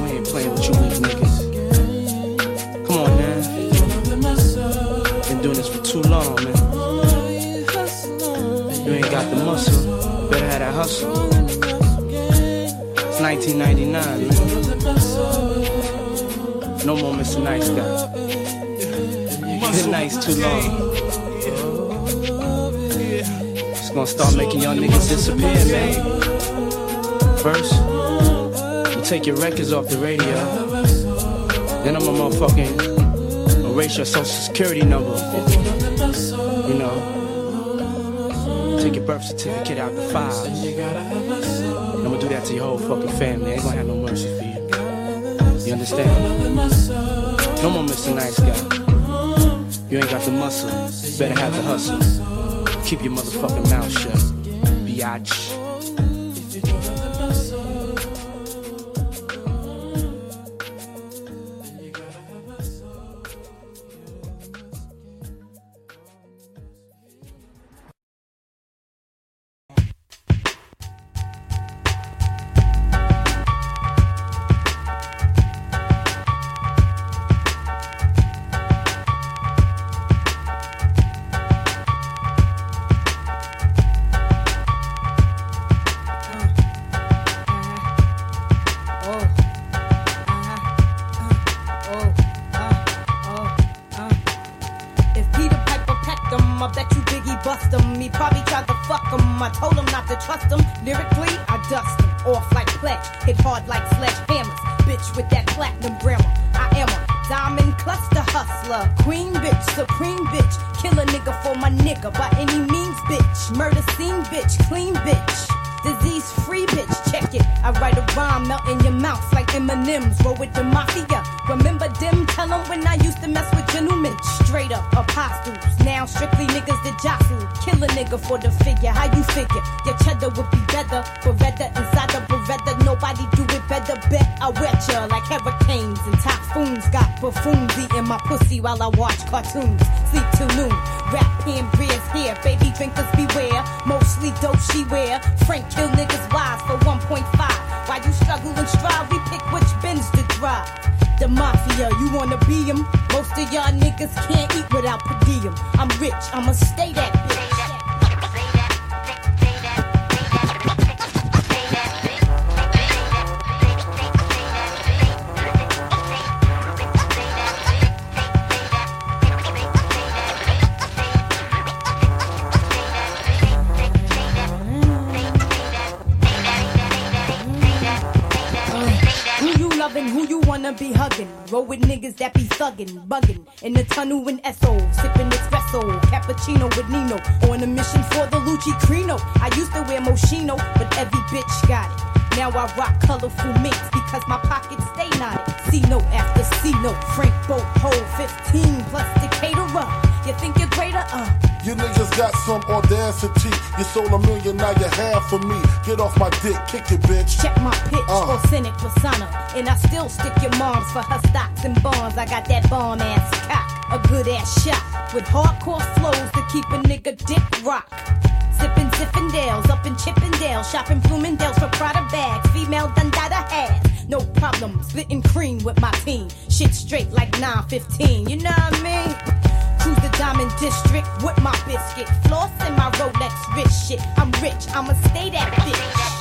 We ain't playing with you weak niggas. Come on, man. Been doing this for too long, man. You ain't got the muscle. Better have that hustle. 1999, man. No more Mr. Nice Guy. Been nice too long. It's gonna start making y'all niggas disappear, man. First, you take your records off the radio. Then I'm a motherfucking erase your social security number. You know, take your birth certificate out the files. I'm gonna do that to your whole fucking family. I ain't gonna have no mercy for you. You understand? No more Mr. Nice Guy. You ain't got the muscle. Better have the hustle. Keep your motherfucking mouth shut. Biatch. Lyrically, I dust them off like clay, hit hard like sledgehammers. Bitch with that platinum grammar, I am a diamond cluster hustler, queen bitch, supreme bitch, kill a nigga for my nigga by any means, bitch. Murder scene bitch, clean bitch. Disease free bitch, check it. I write a rhyme, melt in your mouth like M&M's. Roll with the mafia, remember them? Tell them when I used to mess with gentlemen. Straight up apostles, now strictly niggas that jostle. Kill a nigga for the figure, how you figure? Your cheddar would be better, Beretta inside the Beretta. Nobody do it better, bet I wet ya like hurricanes and typhoons. Got buffoons eating my pussy while I watch cartoons. Sleep till noon, rap and beers here. Baby drinkers beware, mostly dope she wear. Frank kill niggas wise for 1.5. While you struggle and strive, we pick which bins to drive. The mafia, you wanna be em? Most of y'all niggas can't eat without per diem. I'm rich, I'ma stay that bitch. Be hugging, roll with niggas that be thuggin', buggin', in the tunnel in SO, sippin' espresso, cappuccino with Nino, on a mission for the Lucci Crino. I used to wear Moschino, but every bitch got it. Now I rock colorful minks because my pockets stay knotted. C note after C note, Frank Boat Hole 15 plus the caterer. You think you're greater? You niggas got some audacity. You sold a million, now you half for me. Get off my dick, kick it, bitch. Check my pitch, authentic persona. And I still stick your moms for her stocks and bonds. I got that bomb-ass cock, a good-ass shot. With hardcore flows to keep a nigga dick rock. Sippin' Ziffindales, up in Chippendale. Shopping Bloomingdale's for Prada bags. Female Dundada ass. No problem, splitting cream with my team. Shit straight like 9-15, you know what I mean? Cruise the Diamond District with my biscuit. Floss in my Rolex rich shit. I'm rich, I'ma stay that bitch.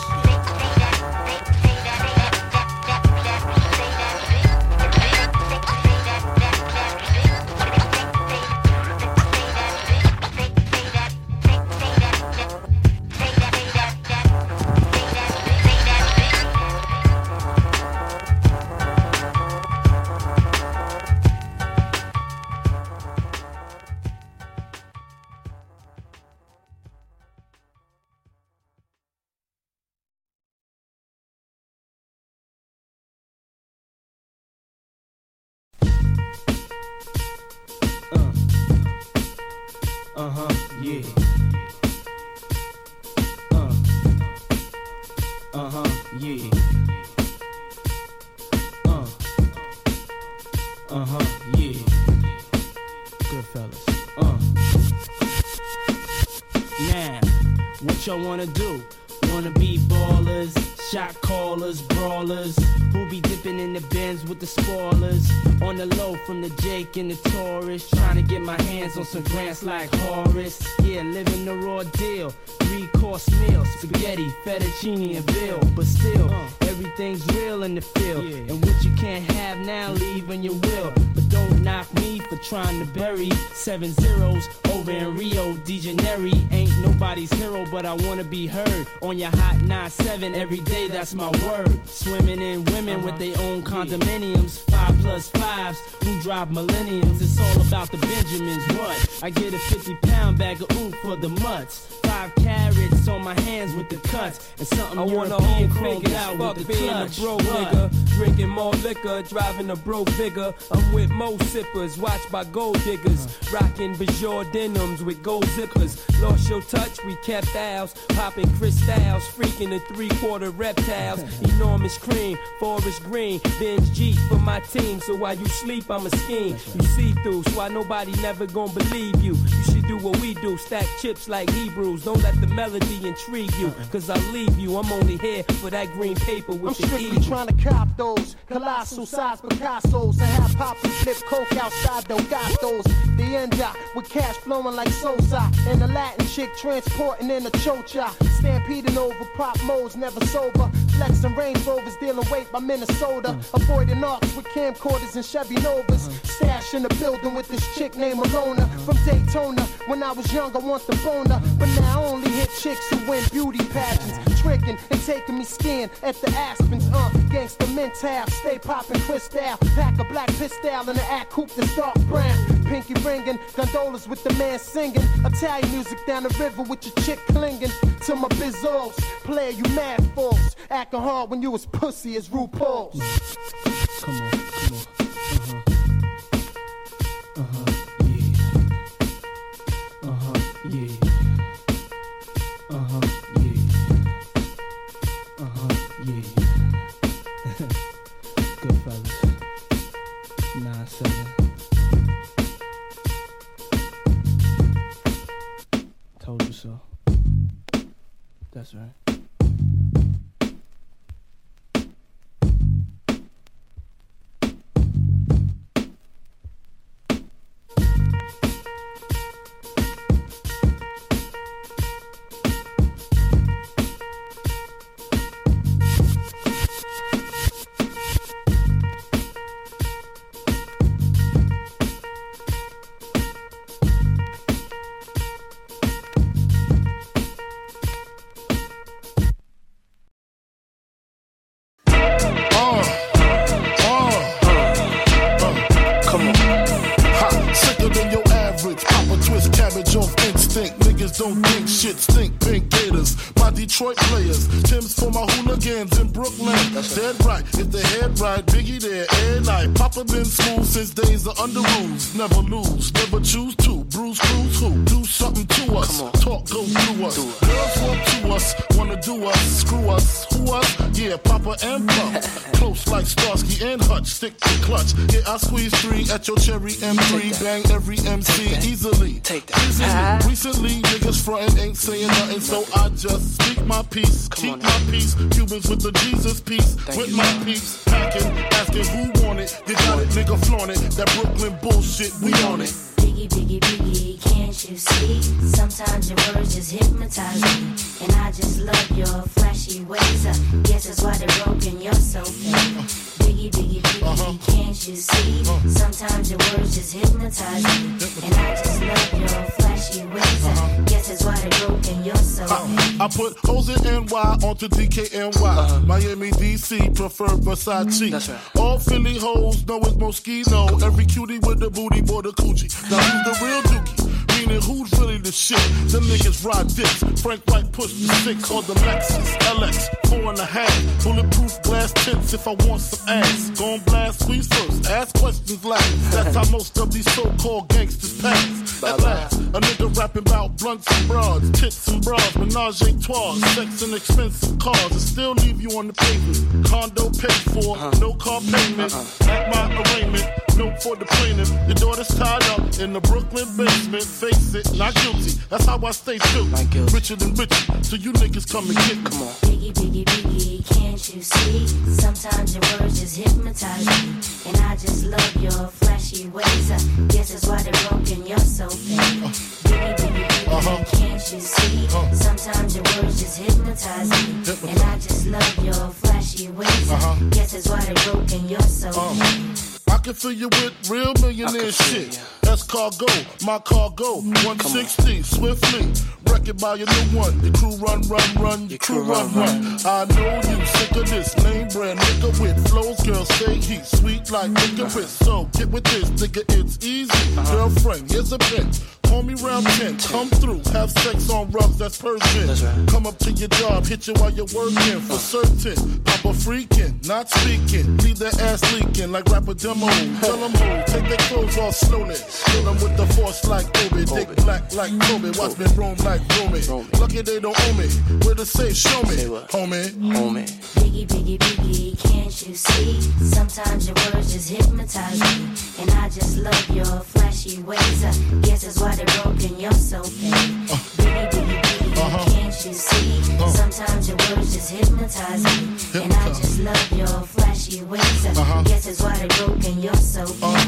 Y'all wanna do? Wanna be ballers, shot callers, brawlers, who be dipping in the bins with the spoilers, on the low from the Jake and the Taurus, trying to get my hands on some grants like Horace, yeah, living the raw deal, 3-course meal, spaghetti, fettuccine, and veal, but still, everything's real in the field, and what you can't have now, leave when you will, but don't knock me for trying to bury 7 zeros, over in Rio de Janeiro. Ain't nobody's hero, but I wanna be heard on your hot 97 every day. That's my word. Swimming in women with their own condominiums, 5+5s who drive millenniums. It's all about the Benjamins. What? I get a 50-pound bag of oop for the mutts. 5 carrots on my hands with the cuts, and something I wanna European figured out with the clutch. A bro nigga, drinking more liquor, driving a bro bigger. I'm with Mo sippers, watched by gold diggers, rocking Bajor denims with gold zippers. Lost your touch, we kept ours, popping crystals, freaking the 3-quarter reptiles. Enormous cream, forest green, binge G for my team. So while you sleep, I'm a scheme. You see through, so I nobody never gonna believe you. You should do what we do, stack chips like Hebrews. Don't let the melody intrigue you, cause I'll leave you. I'm only here for that green paper with the strictly evil. Trying to cop those colossal size Picassos and have pop and flip coke outside those gastos. The end up with cash flowing like Sosa and the Latin chick transporting in a chocha. Stampeding over pop modes, never sober. Flexing Range Rovers, dealing weight by Minnesota. Avoiding arcs with camcorders and Chevy Novas. Stash in the building with this chick named Alona from Daytona. When I was young, I want the boner, but now I only hit chicks who win beauty pageants. Tricking and taking me skin at the Aspens. Gangsta mental, stay popping, twist out. Pack a black pistol and an act coupe that's dark brown. Pinky ringing, gondolas with the man singing. Italian music down the river with your chick clinging to my bizzos. Player, you mad folks. Acting hard when you was pussy as RuPaul's. Come on, come on. Uh-huh. Uh-huh, yeah. Uh-huh, yeah. Uh-huh, yeah. Uh-huh, yeah. Good fellas. 9-7. Told you so. That's right. Don't think shit stink, pink gators. My Detroit players, Tim's for my hooligans in Brooklyn. That's dead right, if the head right, Biggie there, and night. Papa been school since days of under rules. Never lose, never choose to. Bruce Cruz who do something to us. Talk go through us. Girls want to us, wanna do us, screw us, who us? Yeah, Papa and Pump. Close like Starsky and Hutch, stick to clutch. Yeah, I squeeze three at your cherry M3. Bang every MC easily. Take that. Easily. Recently, niggas frontin' ain't saying nothing, so I just speak my peace, keep my peace. Cubans with the Jesus peace, with my peace. Packing, asking who want it. They got it, nigga flaunt it. That Brooklyn bullshit, we on it. Biggie, biggie, can't you see? Sometimes your words just hypnotize me. And I just love your flashy ways. Guess that's why they're broken, you're so fake. Biggie, biggie, biggie, can't you see? Sometimes your words just hypnotize me. And I just love your flashy ways. Guess that's why they're broken, you're so fake. I put O's and NY onto DKNY. Miami, DC, prefer Versace. Right. All Philly hoes know it's Moschino. Every cutie with the booty, boy, the coochie. Now who's the real dookie? Meaning who's really the shit? Them niggas ride dicks. Frank White pushed the six on the Lexus LX 4.5. Bulletproof glass tips if I want some ass. Gon' blast squeeze first, ask questions last. That's how most of these so-called gangsters pass. At last, a nigga rapping about blunts and broads, tits and bras, menage a trois, sex and expensive cars. And still leave you on the pavement. Condo paid for, no car payment. At my arraignment, note for the plaintiff. Your daughter's tied up in the Brooklyn basement, face it, not guilty. That's how I stay true. Richer than richer, so you niggas come and get me. Come on. Biggie, biggie, biggie, can't you see? Sometimes your words just hypnotize me. And I just love your flashy ways. Guess that's why they're broken, you're so fake. Biggie, biggie, biggie, can't you see? Sometimes your words just hypnotize me. And I just love your flashy ways. Guess that's why they're broken, you're so fake. I can fill you with real millionaire shit. That's cargo, my cargo. 160, swiftly. Wreck it by your new one. Your crew run, run, run. Your crew run, run, run. I know you sick of this name brand nigga with flows. Girl, say he's sweet like licorice. So get with this, nigga, it's easy. Girlfriend, here's a bitch. Call me round 10, come through, have sex on rugs, that's Persian. That's right. Come up to your job, hit you while you're working, for certain. Papa freaking, not speaking, leave that ass leaking like rapper demo. Tell them who, take their clothes off slowly. Kill them with the force like Obi, dick black like Kobe. Watch me roam like Romy. Lucky they don't own me, where to say show me, homie. Biggie, biggie, biggie, can't you see? Sometimes your words just hypnotize me. And I just love your flashy ways. Guess that's why they're broken, you're so fake. Biggie, biggie, biggie, can't you see? Sometimes your words just hypnotize me. And I just love your flashy ways. Guess that's why they're broken, you're so fake.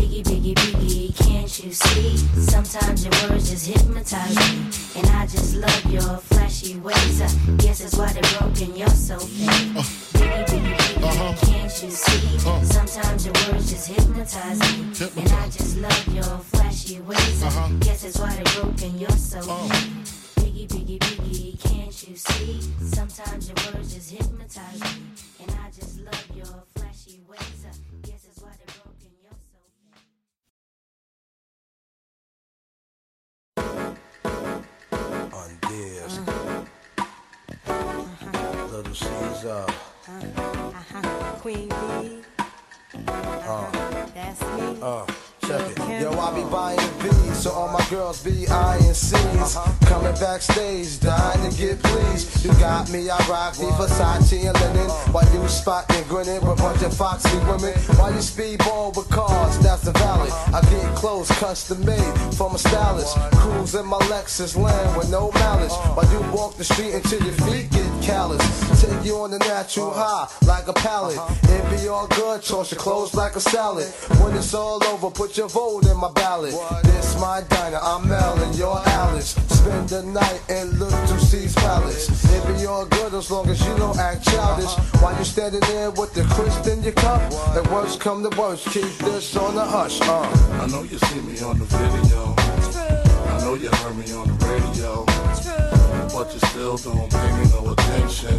Biggie, biggie, biggie, biggie, can't you see? Sometimes your words just hypnotize me, and I just love your flashy ways. I guess that's why they're broken, you're so fake. Biggie, biggie, biggie, can't you see? Sometimes your words just hypnotize me, and I just love your flashy ways. I guess that's why they're broken, you're so fake. Biggie, biggie, biggie, can't you see? Sometimes your words just hypnotize me, and I just love your flashy ways. I guess that's why they're broken, you're so fake. On this, Little Caesar, Queen B, that's me. Check it. Yo, I be buying B's, so all my girls be I and C's. Coming backstage, dying to get pleased. You got me, I rock the Versace and linen. While you spotting, grinning with a bunch of foxy women. While you speedball with cars, that's the valley. I get clothes custom made from a stylist. Cruise in my Lexus land with no malice. While you walk the street until your feet get callous. Take you on the natural high, like a pallet. It be all good, toss your clothes like a salad. When it's all over, put your vote in my ballot. What? This my diner, I'm Mel and you're Alice. Spend the night in Little C's palace. It be all good as long as you don't act childish. While you standing there with the crisp in your cup, the worst come to worst, keep this on the hush. I know you see me on the video. True. I know you heard me on the radio. True. But you still don't pay me no attention.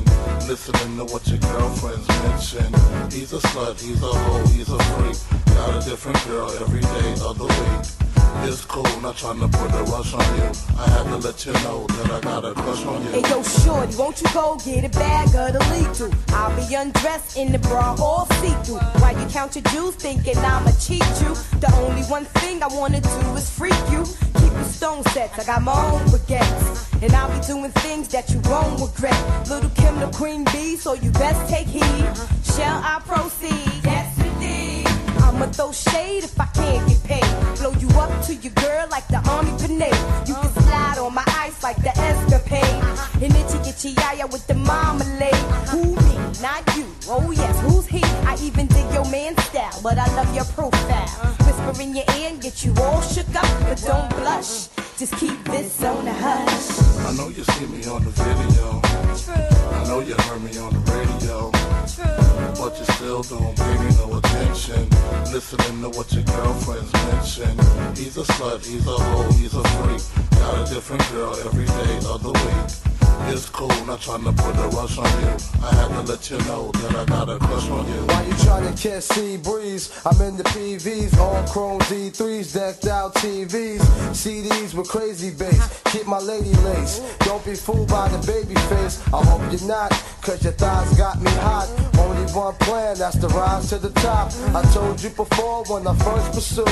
Listening to what your girlfriends mention. He's a slut, he's a hoe, he's a freak. Got a different girl every day of the week. It's cool, not trying to put a rush on you. I had to let you know that I got a crush on you. Hey yo, shorty, won't you go get a bag of the lethal? I'll be undressed in the bra all see-through. While you count your jewels thinking I'ma cheat you. The only one thing I wanna do is freak you. Keep your stone sets, I got my own baguettes. And I'll be doing things that you won't regret. Little Kim the Queen Bee, so you best take heed. Shall I proceed? Yes, indeed. I'ma throw shade if I can't get paid. Blow you up to your girl like the army grenade. You can slide on my ice like the escapade. And itchy itchy yaya with the marmalade. Who me? Not you. Oh yes, who's he? I even dig your man style, but I love your profile. Whisper in your ear and get you all shook up, but don't blush. Just keep this on the hush. I know you see me on the video. True. I know you heard me on the radio. True. But you still don't pay me no attention. Listening to what your girlfriends mention. He's a slut, he's a hoe, he's a freak. Got a different girl every day of the week. It's cool, not trying to put a rush on you. I had to let you know that I got a crush on you. Why you trying to catch sea breeze? I'm in the PVs, all chrome D3s, decked out TVs, CDs with crazy bass. Keep my lady lace. Don't be fooled by the baby face. I hope you're not, cause your thighs got me hot. Only one plan, that's the rise to the top. I told you before when I first pursued.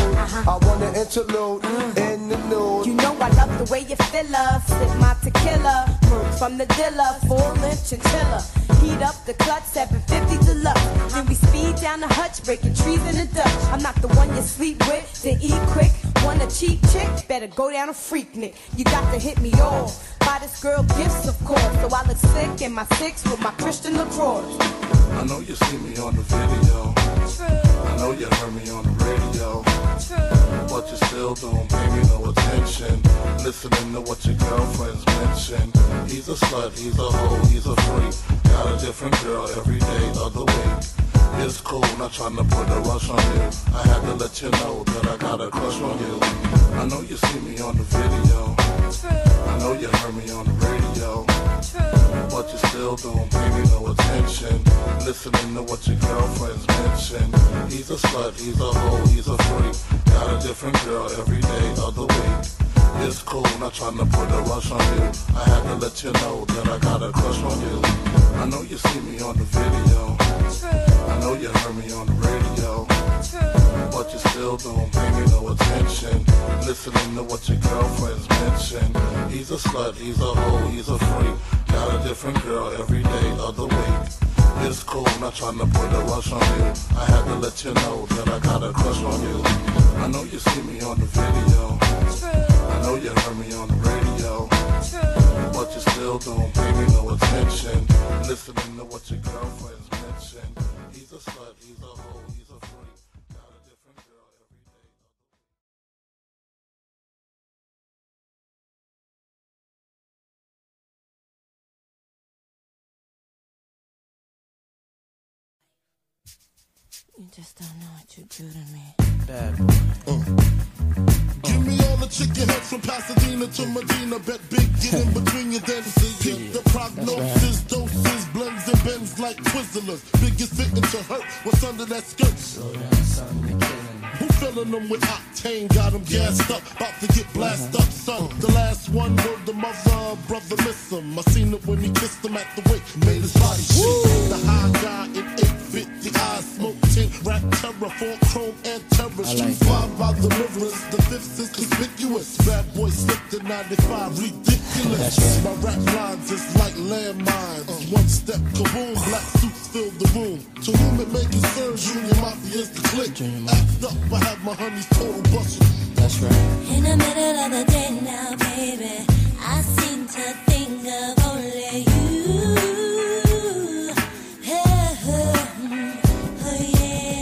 I want to interlude in the nude. You know I love the way you fill up, sip my tequila, work from the dealer, full-length chinchilla. Heat up the clutch, 750 deluxe. Then we speed down the hutch, breaking trees in the Dutch. I'm not the one you sleep with, then eat quick. Want a cheap chick? Better go down a freak nick. You got to hit me all. Buy this girl gifts, of course. So I look sick in my six with my Christian LaCroix. I know you see me on the video. True. I know you heard me on the radio. True. But you still don't pay me no attention. Listening to what your girlfriends mention. He's a slut, he's a hoe, he's a freak. Got a different girl every day of the week. It's cool, not trying to put a rush on you. I had to let you know that I got a crush on you. I know you see me on the video. True. I know you heard me on the radio. True. But you still don't pay me no attention. Listening to what your girlfriends mention. He's a slut, he's a hoe, he's a freak. Got a different girl every day of the week. It's cool, not trying to put a rush on you. I had to let you know that I got a crush on you. I know you see me on the video. True. I know you heard me on the radio. True. But you still don't pay me no attention. Listening to what your girlfriends mention. He's a slut, he's a hoe, he's a freak. Got a different girl every day of the week. It's cool, not trying to put a rush on you. I had to let you know that I got a crush on you. I know you see me on the video. True. I know you heard me on the radio. True. But you still don't pay me no attention. Listening to what your girlfriends mention. He's a slut, he's a hoe, he's a freak. Got a different girl every day. You just don't know what you do to me. Bad boy. Give me all the chicken heads from Pasadena to Medina. Bet big, get in between your dances. Get the prognosis, doses, blends and bends like Twizzlers. Biggest signature hurt, what's under that skirt? So that's something to kill. Who filling them with octane? Got them gassed up, about to get blasted up, son. The last one word the mother, brother miss him. I seen it when he kissed him at the wake, made his body shake. The high guy in 850, eyes smoke tint, rap terror, four chrome and terror. She fly by the rivers, the fifth is conspicuous. Bad boy slipped in 95, ridiculous. Right. My rap lines is like landmines. One step, kaboom, black suits fill the room. To whom it may concern, Junior Mafia is the click. Act up. I have my honey's total busted. That's right. In the middle of the day now, baby, I seem to think of only you. Oh, oh yeah.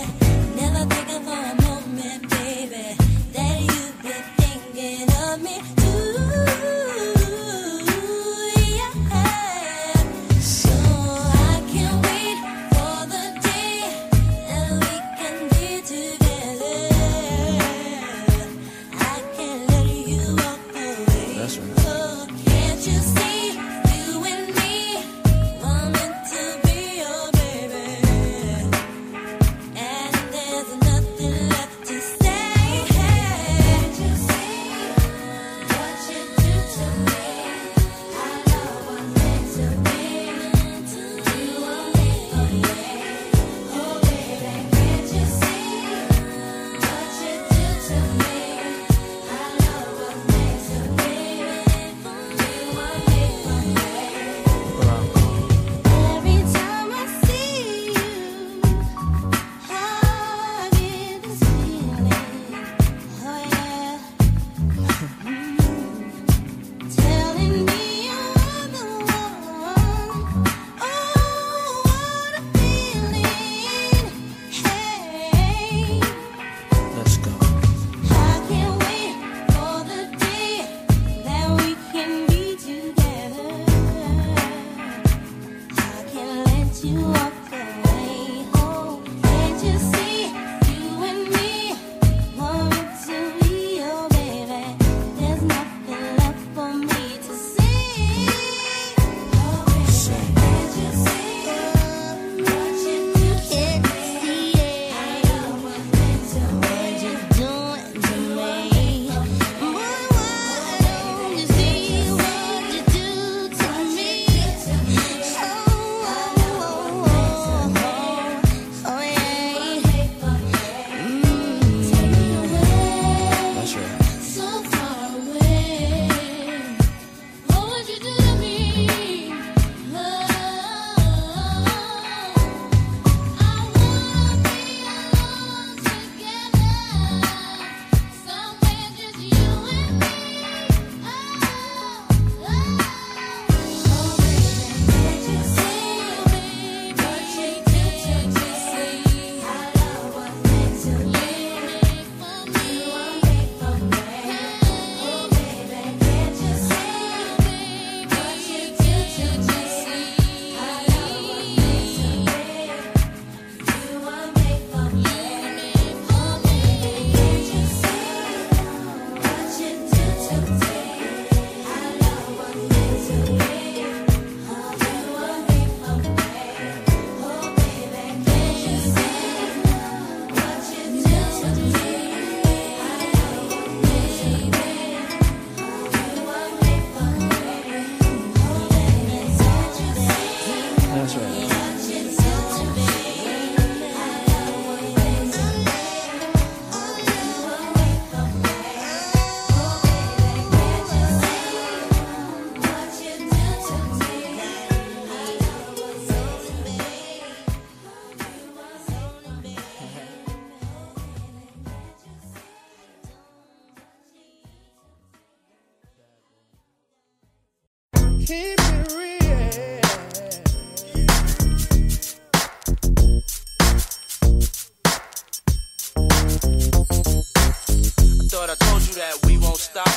Never thinking for a moment, baby, that you've been thinking of me too. Yeah. So I can't wait for the day that we can be together.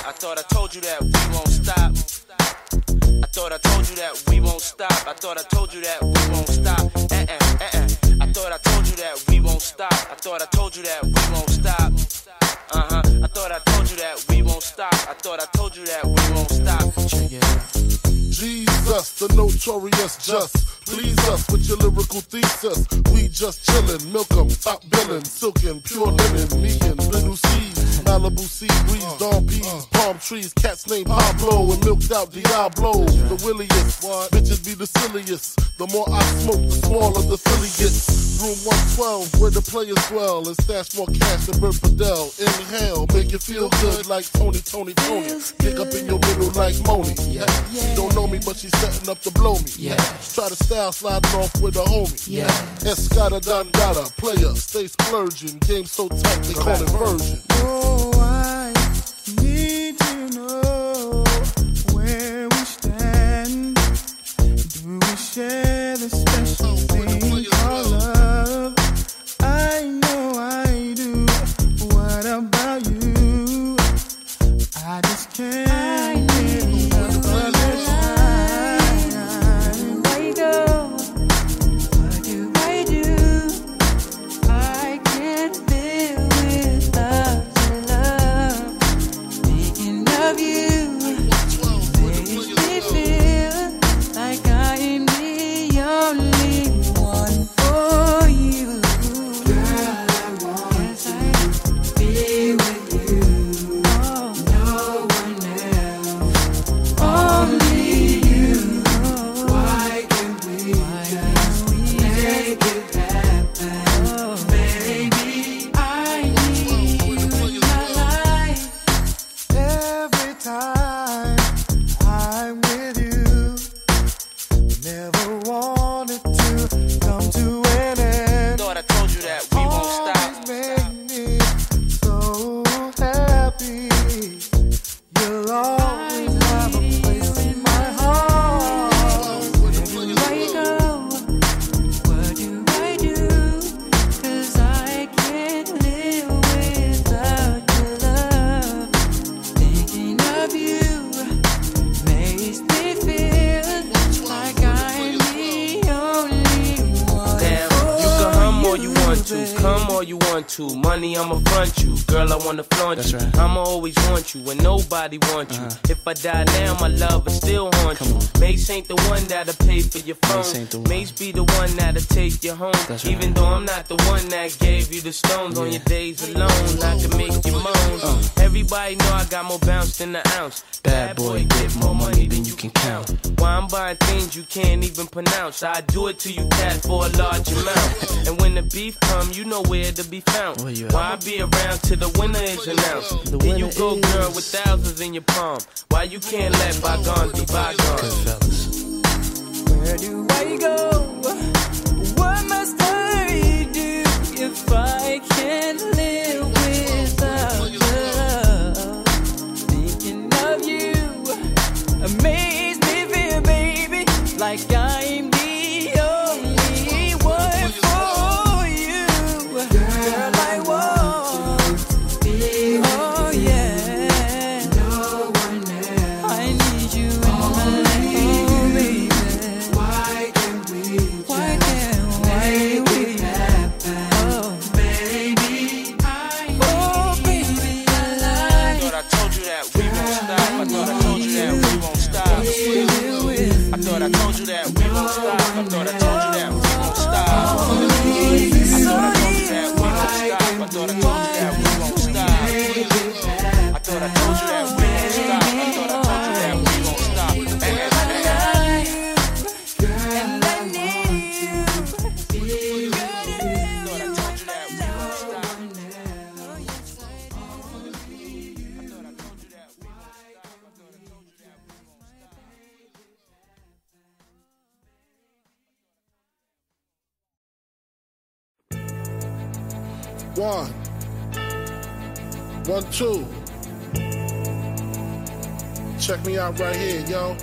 I thought I told you that we won't stop. I thought I told you that we won't won't stop. I thought I told you that we won't stop. Uh-huh. I thought I told you that we won't stop. I thought I told you that we won't stop. Check it out. Jesus, the notorious just please us with your lyrical thesis. We just chillin', milk 'em, top billin', silkin', pure linen, me and little seeds, Malibu sea breeze, dawn peas, palm trees, cats named Pablo and milked out Diablo. The williest, bitches be the silliest. The more I smoke, the smaller the filly gets. Room 112, where the players dwell, and stash more cash than Bert Fidel. Inhale, make you feel good like Tony, Tony, Tony. Dig up in your middle like Moni. Don't know me, but she's setting up to blow me. Yeah. Try to style sliding off with a homie. Yeah. Escada Dandada, player, stay splurging. Game so tight, they call it version. Oh, I need to know where we stand. Do we share the special thing called love? I know I do. What about you? I just can't. Money, I'ma front you. Girl, I wanna flaunt That's you. Right. I'ma always want you when nobody wants you. If I die now, my love will still haunt Come you. On. Mace ain't the one that'll pay for your phone. Mace be the one that'll take you home. That's Even right. though I'm not the one that gave you the stones on your days alone, I can make you moan. Everybody know I got more bounce than an ounce. Bad boy, get more money than you can count. Why I'm buying things you can't even pronounce. I do it to you, cat, for a large amount. And when the beef come, you know where to be found. Why I be around till the winner is announced. Then you go, girl, with thousands in your palm. Why you can't let bygones be bygones? Where do I go? What must I do if I can't live without love? Thinking of you amazes me, feel, baby, like I'm the only one for you. Girl, I want you. Oh, yeah. No one else. I need you in my life, baby. Why can't we just make it happen? Oh, baby, I like. I thought I told you that we won't stop. I thought I told you that we won't stop. I thought I told you that we won't stop. I thought I told you that we won't stop. I thought I told you that we won't stop. I thought I told you that we won't stop. I thought I told you that we won't stop. And I need you. I thought I told you that we won't stop. I thought I told you that we won't stop. I thought I told you that we won't stop. One. 1, 2. Check me out right here, yo.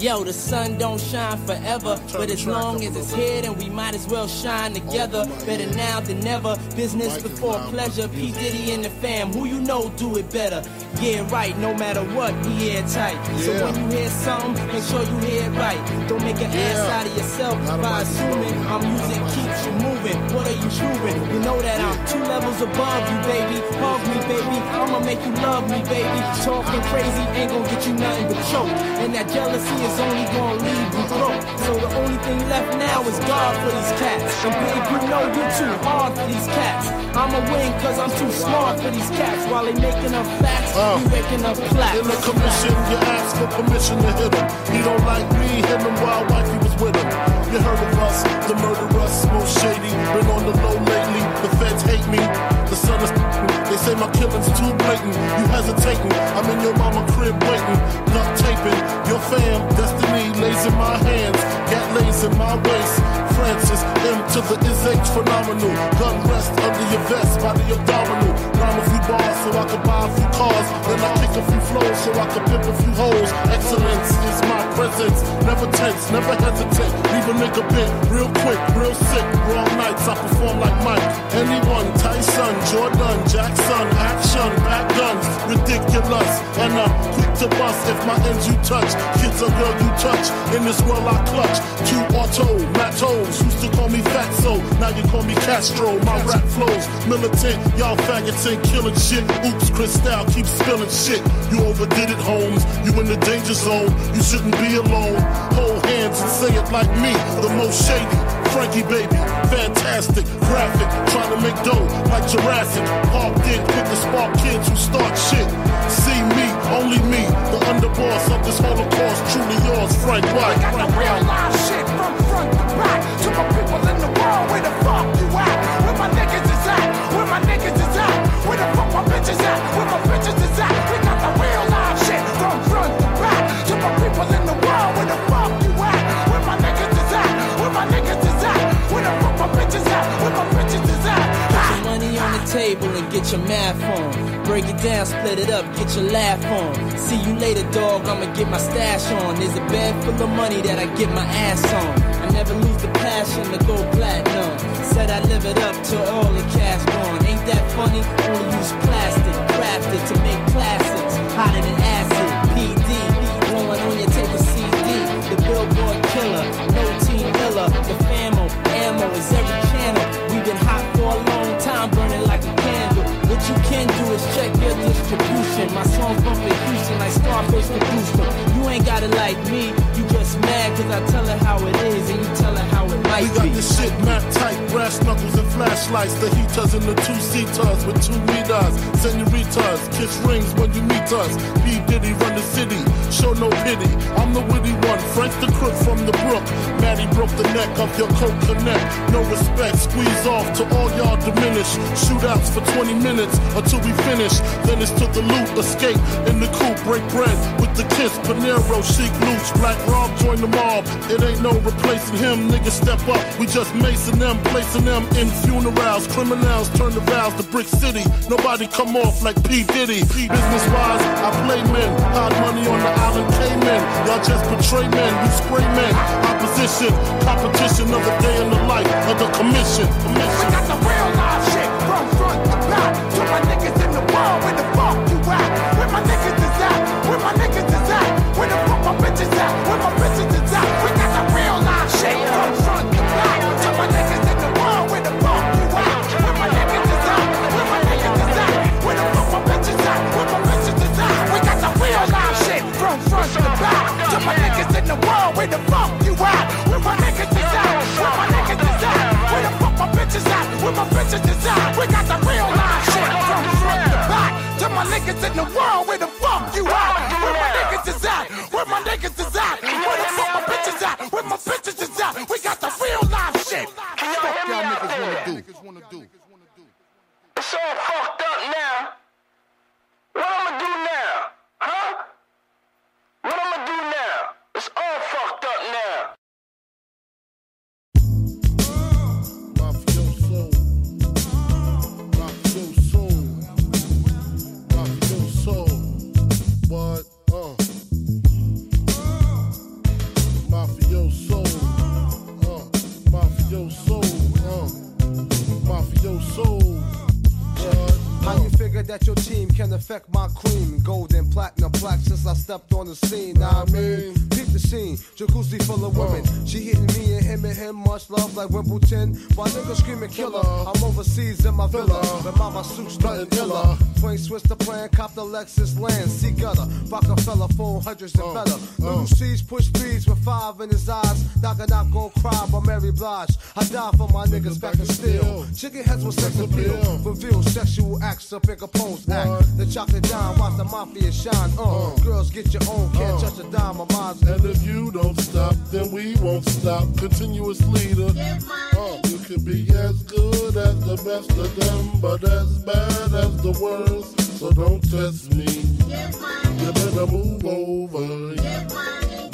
Yo, the sun don't shine forever, but as long as it's here, then we might as well shine together. Better now than never, business before pleasure. P. Diddy and the fam, who you know do it better. Yeah, right, no matter what, we airtight. So when you hear something, make sure you hear it right. Don't make an ass out of yourself by assuming our music keeps you moving. What are you chewing? You know that I'm 2 levels above you, baby. Hug me, baby, I'ma make you love me, baby. Talking crazy ain't gonna get you nothing but choke, and that jealousy is only gonna leave you broke. So the only thing left now is God for these cats. And babe, you know you're too hard for these cats. I'ma win cause I'm too smart for these cats. While they making up facts, you making up plaques. In the commission, you ask for permission to hit him. He don't like me, him and wild wife, he was with him. You heard of us, the murderous, most shady. Been on the low lately, the feds hate me. The sun is they say my killing's too blatant. You hesitating, I'm in your mama crib waiting. Duct taping, your fam, destiny lays in my hands. Gat lays in my waist. Francis, M to the is H phenomenal. Gun rest under your vest, body abdominal. Rhyme a few bars so I could buy a few cars. Then I kick a few flows so I could pimp a few hoes. Excellence is my presence. Never tense, never hesitate. Leave a nigga bent, real quick, real sick. Wrong nights, I perform like Mike. Anyone, Tyson, Jordan, Jackson, action, back guns, ridiculous, and I'm quick to bust if my ends you touch, kids or girl you touch, in this world I clutch, two auto, matos, used to call me Fatso, now you call me Castro, my rap flows, militant, y'all faggots ain't killing shit, oops, Cristal keeps spilling shit, you overdid it Holmes, you in the danger zone, you shouldn't be alone, hold hands and say it like me, the most shady, Frankie baby, fantastic, graphic, trying to make dough like Jurassic, parked in, quick to spark kids who start shit, see me, only me, the underboss of this Holocaust, truly yours, Frank White. I got the real live shit from front to back, to my people in the world, where the fuck you at, where my niggas is at, where my niggas is at, where the fuck my bitches at, where my bitches is at, we got the real live shit from front to back, to my people in the world, where the fuck you at, where my niggas is at, where my niggas is at, where the fuck my bitches at, where my bitches is at. Table and get your math on. Break it down, split it up, get your laugh on. See you later, dog, I'ma get my stash on. There's a bed full of money that I get my ass on. I never lose the passion to go platinum. Said I live it up till all the cash gone. Ain't that funny? Only use plastic, crafted to make classics. Hotter than acid, PD, rolling on your tape of CD. The billboard killer, no team killer. The famo, ammo is every channel. Been hot for a long time, burning like a candle. What you can do is check your distribution. My songs bump in Houston like Scarface to Booster. You ain't gotta like me, you just mad cause I tell her how it is and you tell her how it might be. We got this shit mapped tight, brass knuckles and flashlights. The heaters and the two-seaters with 2 meters. Senoritas, kiss rings when you meet us. B. Diddy run the city, show no pity. I'm the witty one, Frank the crook from the brook. Maddie broke the neck of your coke connect. No respect, squeeze off to all y'all diminish. Shootouts for 20 minutes until we finish. Then it's to the loot, escape in the coupe, break bread with the kiss. Panero, chic, loose, black Rob, join the mob. It ain't no replacing him, niggas step up. We just macing them, placing them in funerals. Criminals turn the vows to Brick City. Nobody come off like P. Diddy. Business wise, I play men. Hide money on the island Cayman. Y'all just betray men, you spray men. Opposition, competition of the day in the life of the commission. We got the real live shit from front to back. To my niggas in the world, where the fuck you at? Where my niggas is at? Where my niggas is at? Where the fuck my bitches at? Where my bitches is at? We got the real live shit from front to back. To my niggas in the world, where the fuck you at? Where my niggas is at? Where my niggas is at? Where the fuck my bitches at? Where my bitches is at? We got the real live shit from front to back. To my niggas in the world, where the fuck you at? Where my niggas is at? Where my niggas is at? Where the fuck my bitches at, where my bitches is at, we got the real live shit from front to back, to my niggas in the world, where the fuck you at, where my niggas is at, where my niggas is at, where the fuck my bitches at, where my bitches is at, we got the real live shit. Fuck y'all niggas wanna do. It's all fucked up now. What I'ma do now, huh? What I'ma do now? It's all fucked up now. that your team can affect my cream. Gold and platinum plaques since I stepped on the scene. Now I mean, peep the scene, jacuzzi full of women. She hitting me and him, much love like Wimbledon. My niggas screaming killer. I'm overseas in my villa, but my suit's nothing illa. Plain Swiss the plan, cop the Lexus land, sea gutter, Rockefeller, phone hundreds and better. Little C's push threes with five in his eyes. Knock and knock, go cry by Mary Blige. I die for my niggas back in steel. Chicken heads with sex appeal. Reveal sexual acts up in Capone's act. The chocolate dime, watch the mafia shine. Girls get your own, can't touch a dime. My mind's and if you don't stop, then we won't stop. Continuous leader. You can be as good as the best of them, but as bad as the worst. So don't test me. You better move over.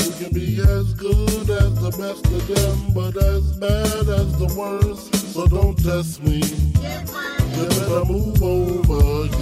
You can be as good as the best of them, but as bad as the worst. So don't test me. You better move over.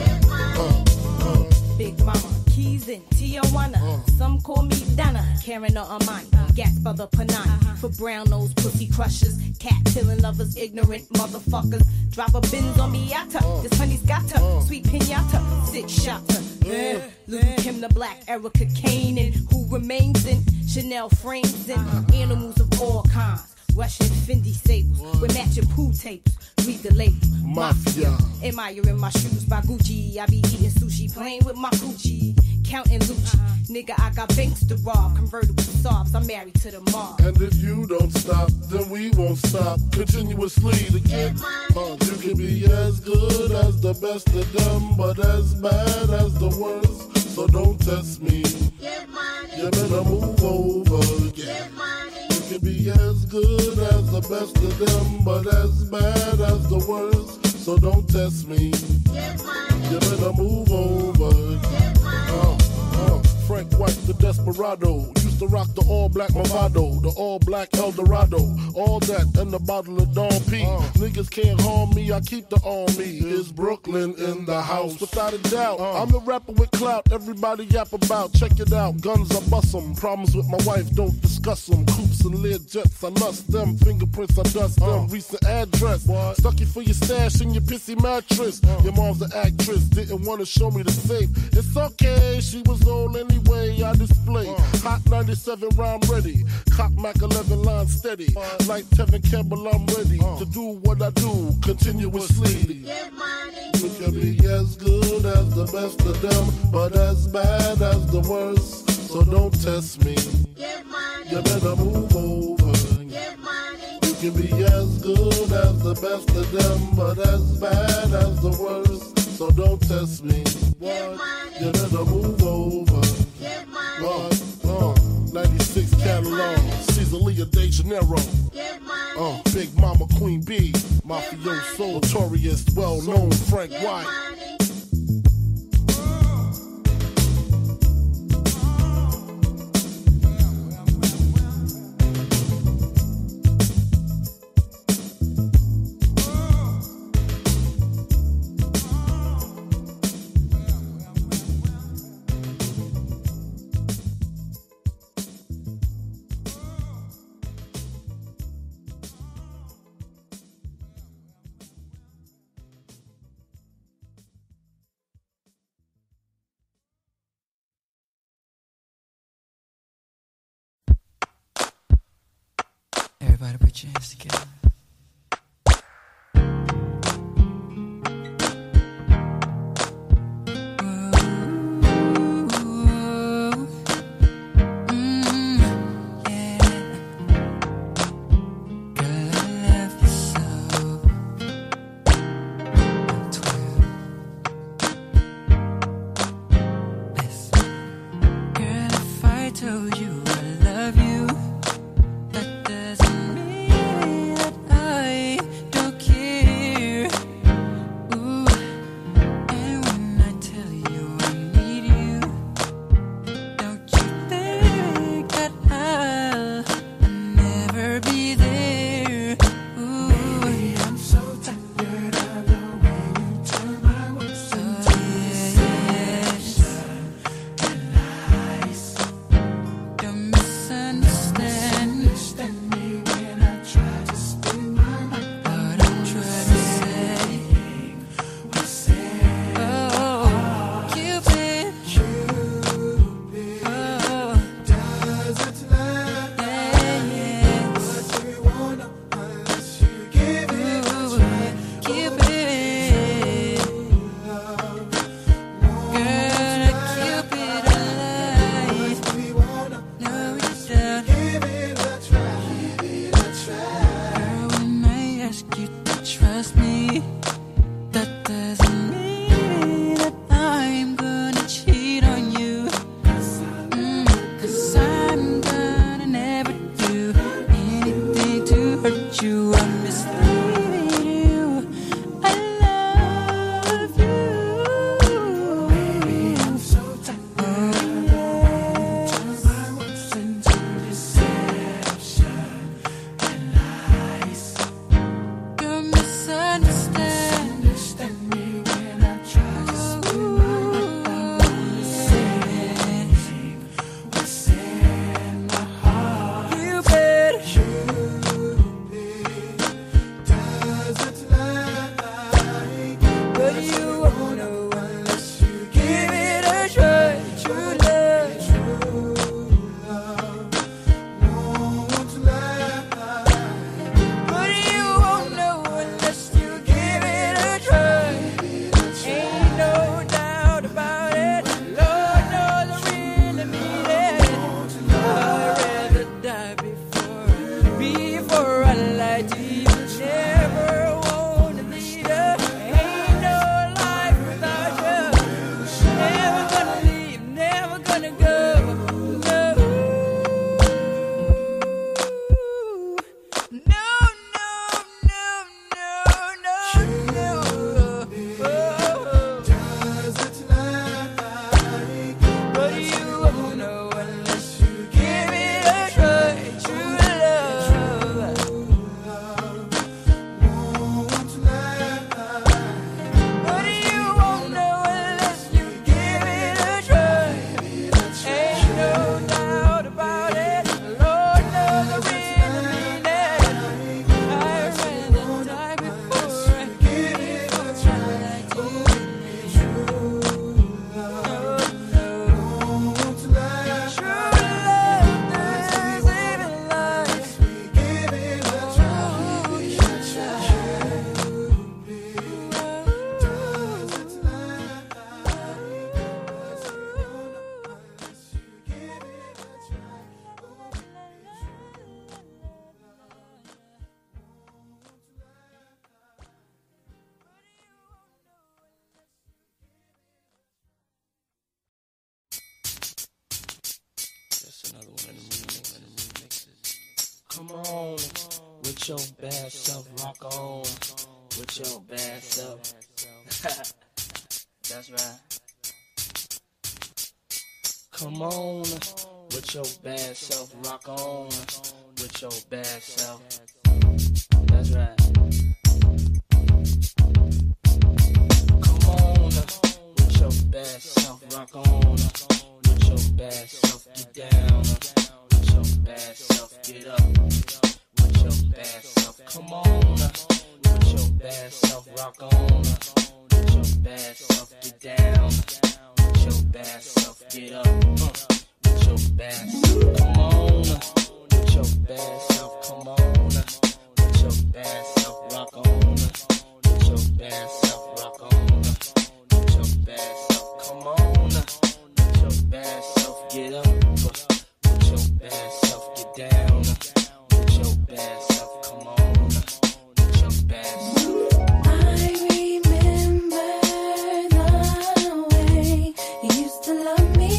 Big mama, keys in Tijuana. Some call me Donna, Karen or Amani. Gas for the Panani, for brown nose pussy crushers, cat-killing lovers, ignorant motherfuckers. Drive a Benz on Miata, this honey's got her, sweet pinata, six shotter. Luke Kim the Black, Erica Kane, and who remains in Chanel frames and animals of all kinds. Russian Fendi staples with matching pool tapes. Read the label. Mafia. Admiring my shoes by Gucci. I be eating sushi, playing with my Gucci. Counting Lucci. Nigga, I got banks to rob. Convertible sobs. I'm married to the mob. And if you don't stop, then we won't stop. Continuously to get you can be as good as the best of them, but as bad as the worst. So don't test me. Get money. You better move over. Get money. You can be as good as the best of them, but as bad as the worst. So don't test me. You better move over. Frank White, the desperado. Used to rock the all-black Movado, the all-black Eldorado. All that and the bottle of Dawn P. Niggas can't harm me, I keep the army. It's Brooklyn in the house. Without a doubt, I'm the rapper with clout. Everybody yap about, check it out. Guns, I bust 'em. Problems with my wife, don't discuss 'em. Coops and Learjets, I lust them. Fingerprints, I dust them. Recent address. What? Stuck you for your stash in your pissy mattress. Your mom's an actress, didn't want to show me the safe. It's okay, she was old and way I display hot 97 rhyme ready, cop Mac 11 line steady, like Tevin Campbell I'm ready to do what I do continuously. Get money. You can be as good as the best of them, but as bad as the worst. So don't test me. Get money. You better move over. Get money. You can be as good as the best of them, but as bad as the worst. So don't test me. Get money. You better move over. 96 catalog, Caesarlia de Janeiro. Big Mama Queen B, mafioso, notorious, well known Frank White. Everybody put your hands together. Told you I love you, that doesn't mean that I remember the way you used to love me.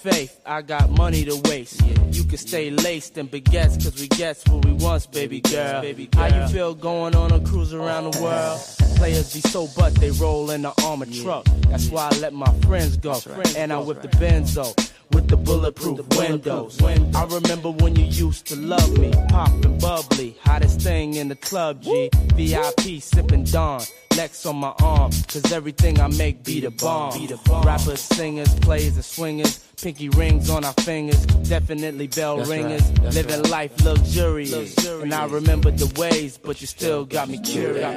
faith, I got money to waste. Yeah. You can stay laced and baguettes, cause we guess what we want, baby girl. How you feel going on a cruise around the world? Players be so butt, they roll in the armored truck. That's why I let my friends go. Right. And I whip the Benzo with the bulletproof windows. I remember when you used to love me. Poppin' bubbly, hottest thing in the club, G. VIP sippin' Dawn, Lex on my arm, cause everything I make be the bomb. Rappers, singers, plays and swingers, pinky rings on our fingers, definitely bell ringers. Living life luxurious, and I remember the ways, but you still got me curious.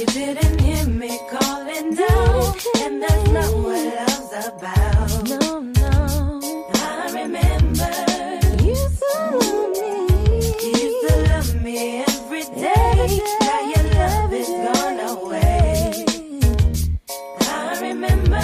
You didn't hear me calling down, and that's not what love's about. No, no, I remember you used to love me. You used to love me every day. Now your love is gone away. I remember.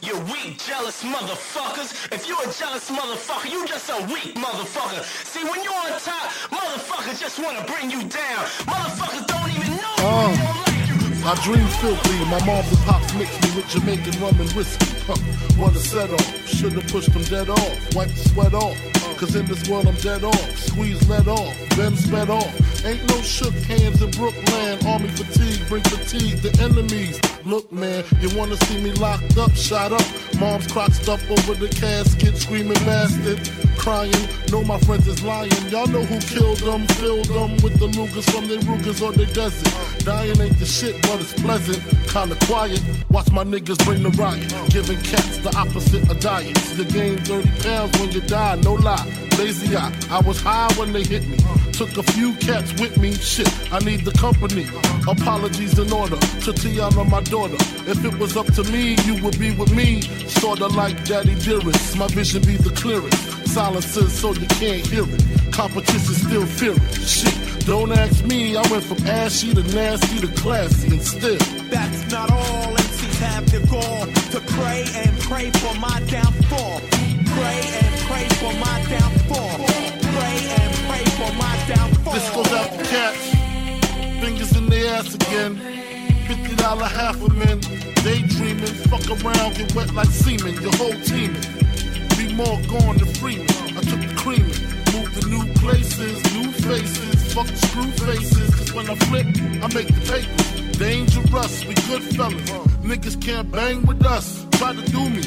You weak, jealous motherfuckers. If you a jealous motherfucker, you just a weak motherfucker. See, when you on top, motherfuckers just want to bring you down. Motherfuckers don't even know they don't like you. My dreams still clean. My mom and pops mixed me with Jamaican rum and whiskey. What a set off. Should have pushed them dead off. Wipe the sweat off. Cause in this world I'm dead off. Squeeze let off. Then sped off. Ain't no shook hands in Brooklyn. Army fatigue, bring fatigue to enemies. Look, man, you wanna see me locked up, shot up. Mom's crotched up over the casket, screaming bastard, crying. No, my friends is lying. Y'all know who killed them, filled them with the Lugas from their Rugas or their desert. Dying ain't the shit, but it's pleasant, kinda quiet. Watch my niggas bring the riot, giving cats the opposite of diets. You gain 30 pounds when you die, no lie. Lazy eye, I was high when they hit me. Took a few cats with me, shit, I need the company. Apologies in order to Tiana, my daughter. If it was up to me, you would be with me. Sorta like Daddy Dearest, my vision be the clearest. Silences so you can't hear it. Competition still fearing, shit. Don't ask me, I went from ashy to nasty to classy and still. That's not all, MCs have the gall to pray and pray for my downfall. Pray and pray for my downfall. Pray and pray for my downfall. This goes out to cats. Fingers in their ass again. $50 half a men. Daydreaming. Fuck around. Get wet like semen. Your whole teaming. Be more gone than Freeman. I took the creaming. Moved to new places. New faces. Fuck the screw faces. Cause when I flip, I make the papers. Dangerous. We good fellas. Niggas can't bang with us. Try to do me.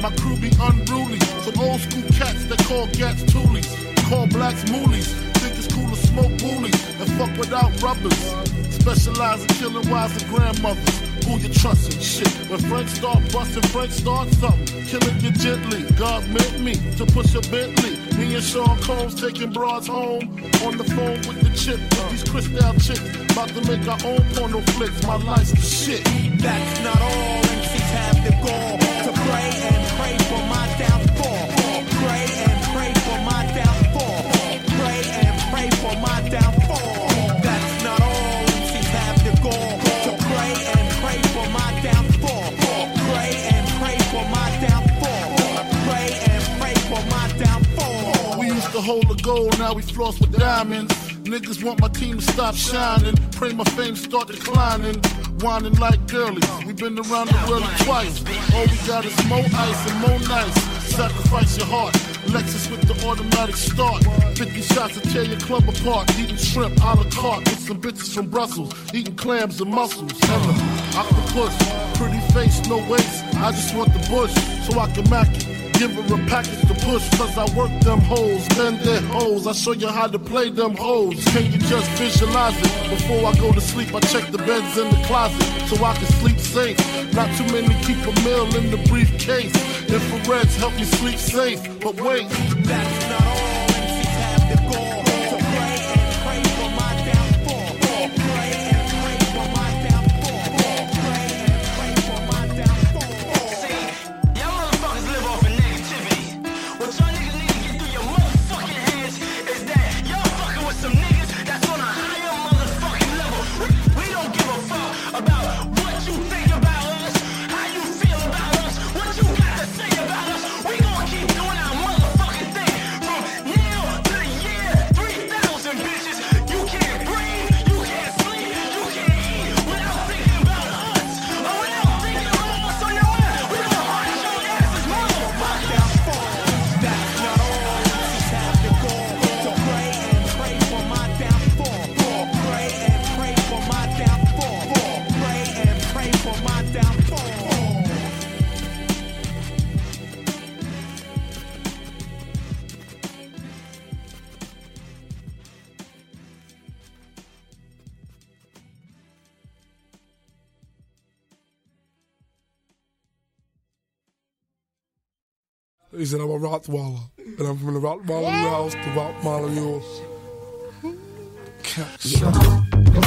My crew be unruly. Some old school cats that call gats toolies. Call blacks moolies. Think it's cool to smoke woolies and fuck without rubbers. Specialize in killing wives and grandmothers. Who you trustin'? Shit. When Frank start bustin', Frank start somethin'. Killing you gently. God meant me to push a Bentley. Me and Sean Combs taking broads home on the phone with the chip. These Cristal chicks about to make our own porno flicks. My life's the shit. That's not all. MCs have the goal to pray and pray for my downfall. Pray and pray for my downfall. Pray and pray for my downfall. That's not all. MCs have the goal to pray and pray for my downfall. Pray and pray for my downfall. Pray and pray for my downfall. We used to hold the gold, now we floss with diamonds. Niggas want my team to stop shining. Pray my fame start declining. Whining like girlies. We've been around the world twice. All we got is more ice and more nice. Sacrifice your heart. Lexus with the automatic start. 50 shots to tear your club apart. Eating shrimp a la carte with some bitches from Brussels. Eating clams and mussels. Never. Octopus. Pretty face, no waist. I just want the bush so I can mack it. Give her a package to push, cause I work them hoes, bend their hoes. I show you how to play them hoes. Can you just visualize it? Before I go to sleep, I check the beds in the closet so I can sleep safe. Not too many keep a meal in the briefcase. Infrareds help you sleep safe, but wait. That's not all. He said, I'm a Rottweiler, and I'm from the Rottweiler house to Rottweiler yours.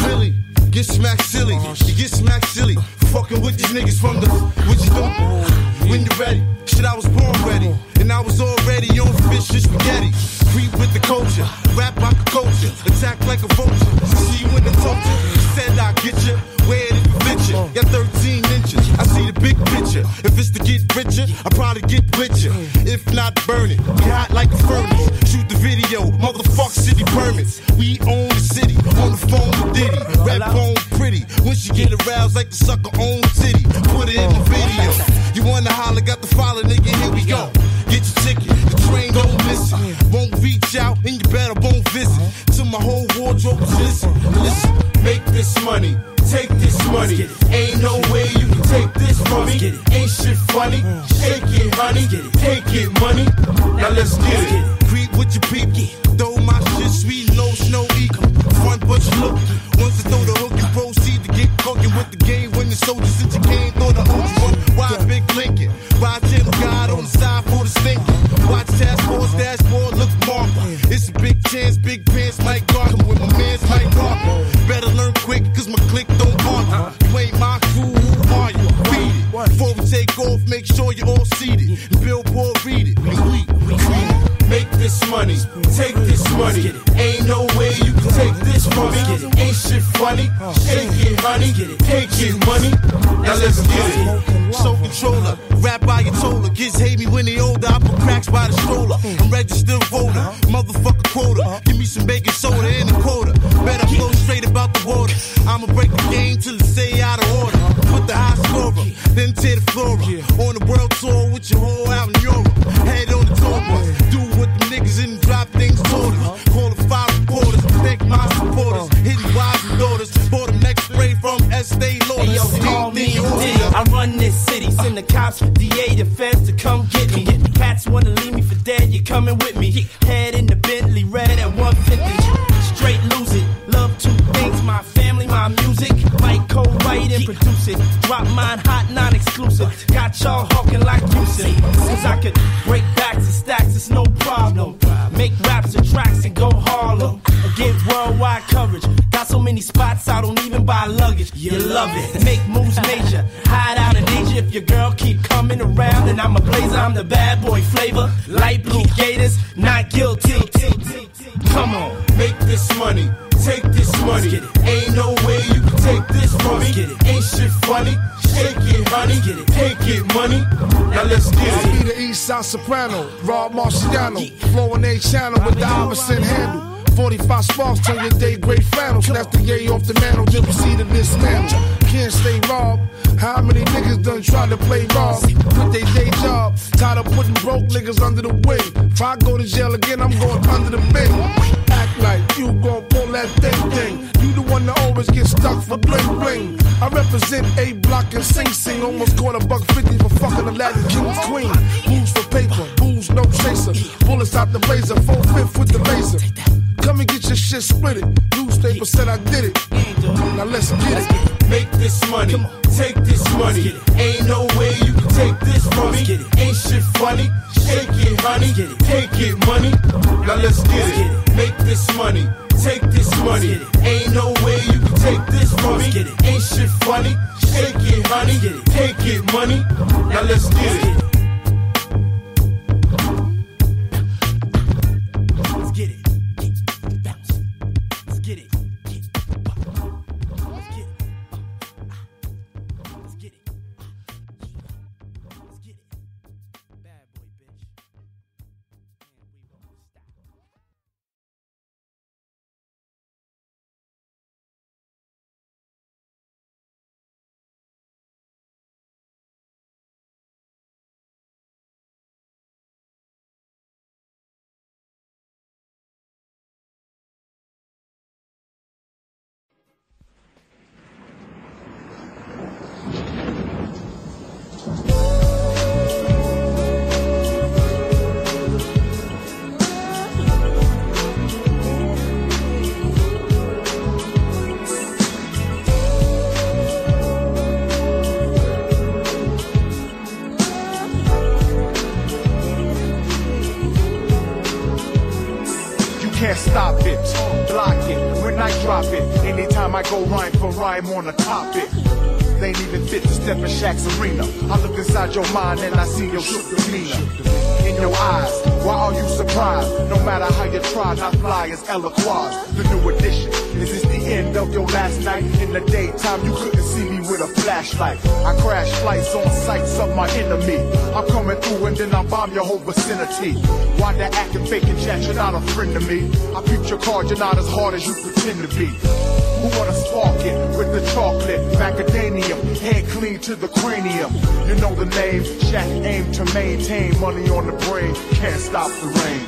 Really, get smacked silly, you get smacked silly. Fucking with these niggas from the, what you doing? When you ready, shit, I was born ready, and I was already on fish and spaghetti. Creep with the culture, rap like a culture, attack like a vulture. See you in the culture, said I get you, where did you fit you? Got 13 inches, I see the big picture. If it's to get richer, I probably get richer. If not, burn it, get hot like a furnace. Shoot the video, motherfuck city permits. We own the city, on the phone with Diddy. Rap on pretty, when she get aroused like the sucker own city. Put it in the video, you wanna holler, got the follow, nigga, here we go. Get your ticket, the train don't miss it. Won't reach out and you better won't visit. Till my whole wardrobe is listen, listen. Make this money, take this money. Ain't no way you can take this from me. Ain't shit funny, shake it honey. Take it money, now let's get it. Creep with your peep, throw my shit sweet, no snow ego. Front but you look, once you throw the hook and proceed to get cooking with the game. When the soldiers in your game, throw the old one. Ride big Lincoln, ride Jim God on the side for the stinking. Watch Task Force dashboard, look Martha. It's a big chance, big pants like Gartham with my man's like Gartham. Better learn quick, cause my click don't bother. You ain't my crew, who are you? Beat it. Before we take off, make sure you're all seated. And Billboard read it, and we read it. Make this money, take this money. Ain't no way you can take this from me. Ain't shit funny, shake it honey. Take it money, now let's get it. Show controller, rap by your toller. Kids hate me when they older, I put cracks by the stroller. I'm registered voter, motherfucker quota. Give me some baking soda and a quarter. Better flow straight about the water. I'ma break the game till it's say out of order. Put the high scorer, then tear the floor up. On the world tour with your whole out in Europe. Head on the tour bus, do with the niggas and drop things toward us. Call the five reporters, thank my supporters. Hitting wives and daughters, bought them next spray from Estee Lauder. Hey, yo, call me D. I run this city, send the cops, DA, the feds to come get me. Cats wanna leave me for dead, you coming with me. Head in the Bentley, red at 150. Straight lose it, love two things, my family, my music. Might co-write and produce it, drop mine hot, non-expensive. exclusive. Got y'all hawking like Houston. Cause I could break backs and stacks, it's no problem. Make raps and tracks and go Harlem. Get worldwide coverage. Got so many spots I don't even buy luggage. You love it. Make moves major. Hide out in Asia. If your girl keep coming around, then I'm a blazer. I'm the bad boy flavor. Light blue gators, not guilty. Come on, make this money. Take this money. Ain't no way you can take this from me. Ain't shit funny. Shake it, honey. Can't get money. Now let's get it. I be the East Side Soprano. Rob Marciano. Flowing A channel with the Iverson handle. 45 sparks turn your day great flannel. Snatch the yay off the mantle, just proceed to dismantle. Can't stay robbed. How many niggas done try to play rob? Quit they day job. Tired of putting broke niggas under the wing. If I go to jail again, I'm going under the bin. Act like you gon' pull that thing. You the one that always get stuck for bling bling. I represent A Block and Sing Sing. Almost caught $150 for fucking Aladdin King's Queen. Booze for paper, booze no chaser. Bullets out the razor, 4/5 with the laser. Come and get your shit split it. Newspaper said I did it. Now let's get it. Make this money. Take this money. Ain't no way you can take this from me. Ain't shit funny. Shake it, honey. Can't get money. Now let's get it. Make this money. Take this money. Ain't no way you can take this from me. Ain't shit funny. Shake it, honey. Can't get money. Now let's get it. Stop it, block it, when I drop it. Anytime I go rhyme for rhyme on a topic, they ain't even fit to step in Shaq's arena. I look inside your mind and I see your demeanor in your eyes. Why are you surprised? No matter how you try, not fly as eloquent. The new edition. Is this the end of your last night? In the daytime, you couldn't see me with a flashlight. I crash flights on sights of my enemy. I'm coming through and then I bomb your whole vicinity. Why they acting fake and chat? You're not a friend to me. I peeped your card, you're not as hard as you pretend to be. Who wanna spark it with the chocolate macadamia? Head clean to the cranium. You know the name. Shaq aim to maintain. Money on the brain. Can't stop the rain.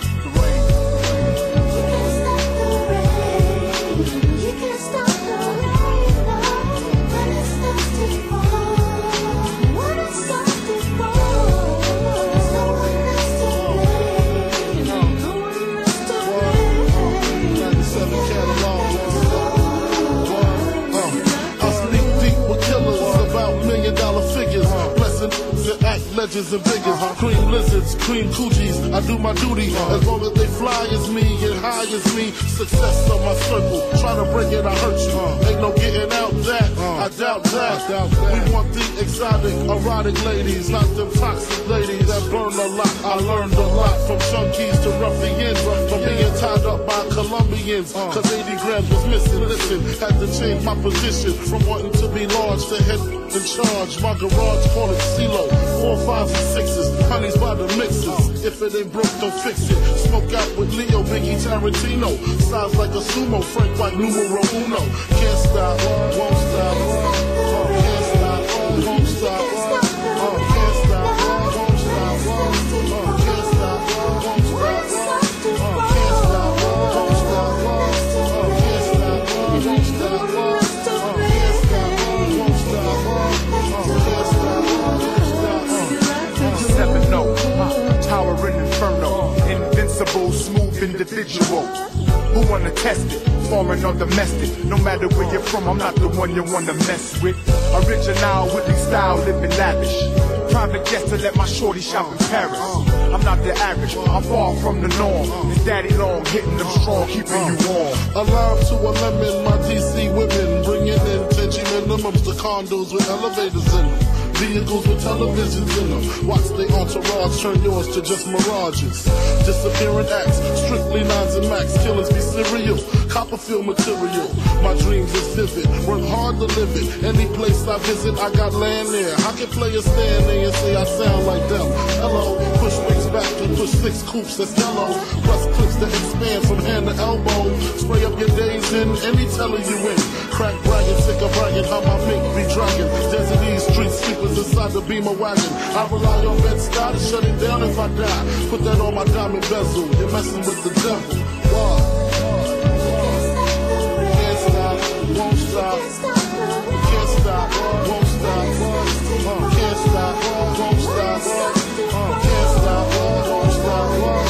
Legends and figures, cream lizards, cream coochies. I do my duty, as long as they fly as me and high as me. Success of my circle, try to break it, I hurt you. Ain't no getting out that, I doubt that. We want the exotic, erotic ladies, not them toxic ladies that burn a lot. I learned a lot from junkies to ruffians, from being tied up by Colombians, cause 80 grams was missing. Listen, had to change my position from wanting to be large to head in charge. My garage call it CeeLo. 4, 5, and 6s, honeys by the mixes. If it ain't broke, don't fix it. Smoke out with Leo, Biggie, Tarantino. Size like a sumo, Frank White, numero uno. Can't stop, won't stop, can't stop, won't stop. Inferno, invincible, smooth individual. Who wanna test it? Foreign or domestic, no matter where you're from, I'm not the one you wanna mess with. Original, whipping style, living lavish. Private guest to let my shorty shop in Paris. I'm not the average, I'm far from the norm. It's daddy long, hitting them strong, keeping you warm. Alive to a lemon, my DC women, bringing in tension minimums to condos with elevators in them. Vehicles with televisions in them. Watch the entourage turn yours to just mirages. Disappearing acts, strictly nines and max. Killings be serial, Copperfield material. My dreams is vivid, work hard to live it. Any place I visit, I got land there. I can play a stand there and say I sound like them. Hello, push wings back and push six coupes that's yellow. Plus clips that expand from hand to elbow. Spray up your days in, any teller you in. Crack bragging, sick of bragging, how my mink be dragging. Desert these streets, sleepers inside the Beamer wagon. I rely on Bed-Stuy to shut it down if I die. Put that on my diamond bezel, you're messing with the devil. Can't stop, won't stop. Can't stop, won't stop. Can't stop, won't stop. Can't stop, won't stop. Can't stop, won't stop. Can't stop, won't stop.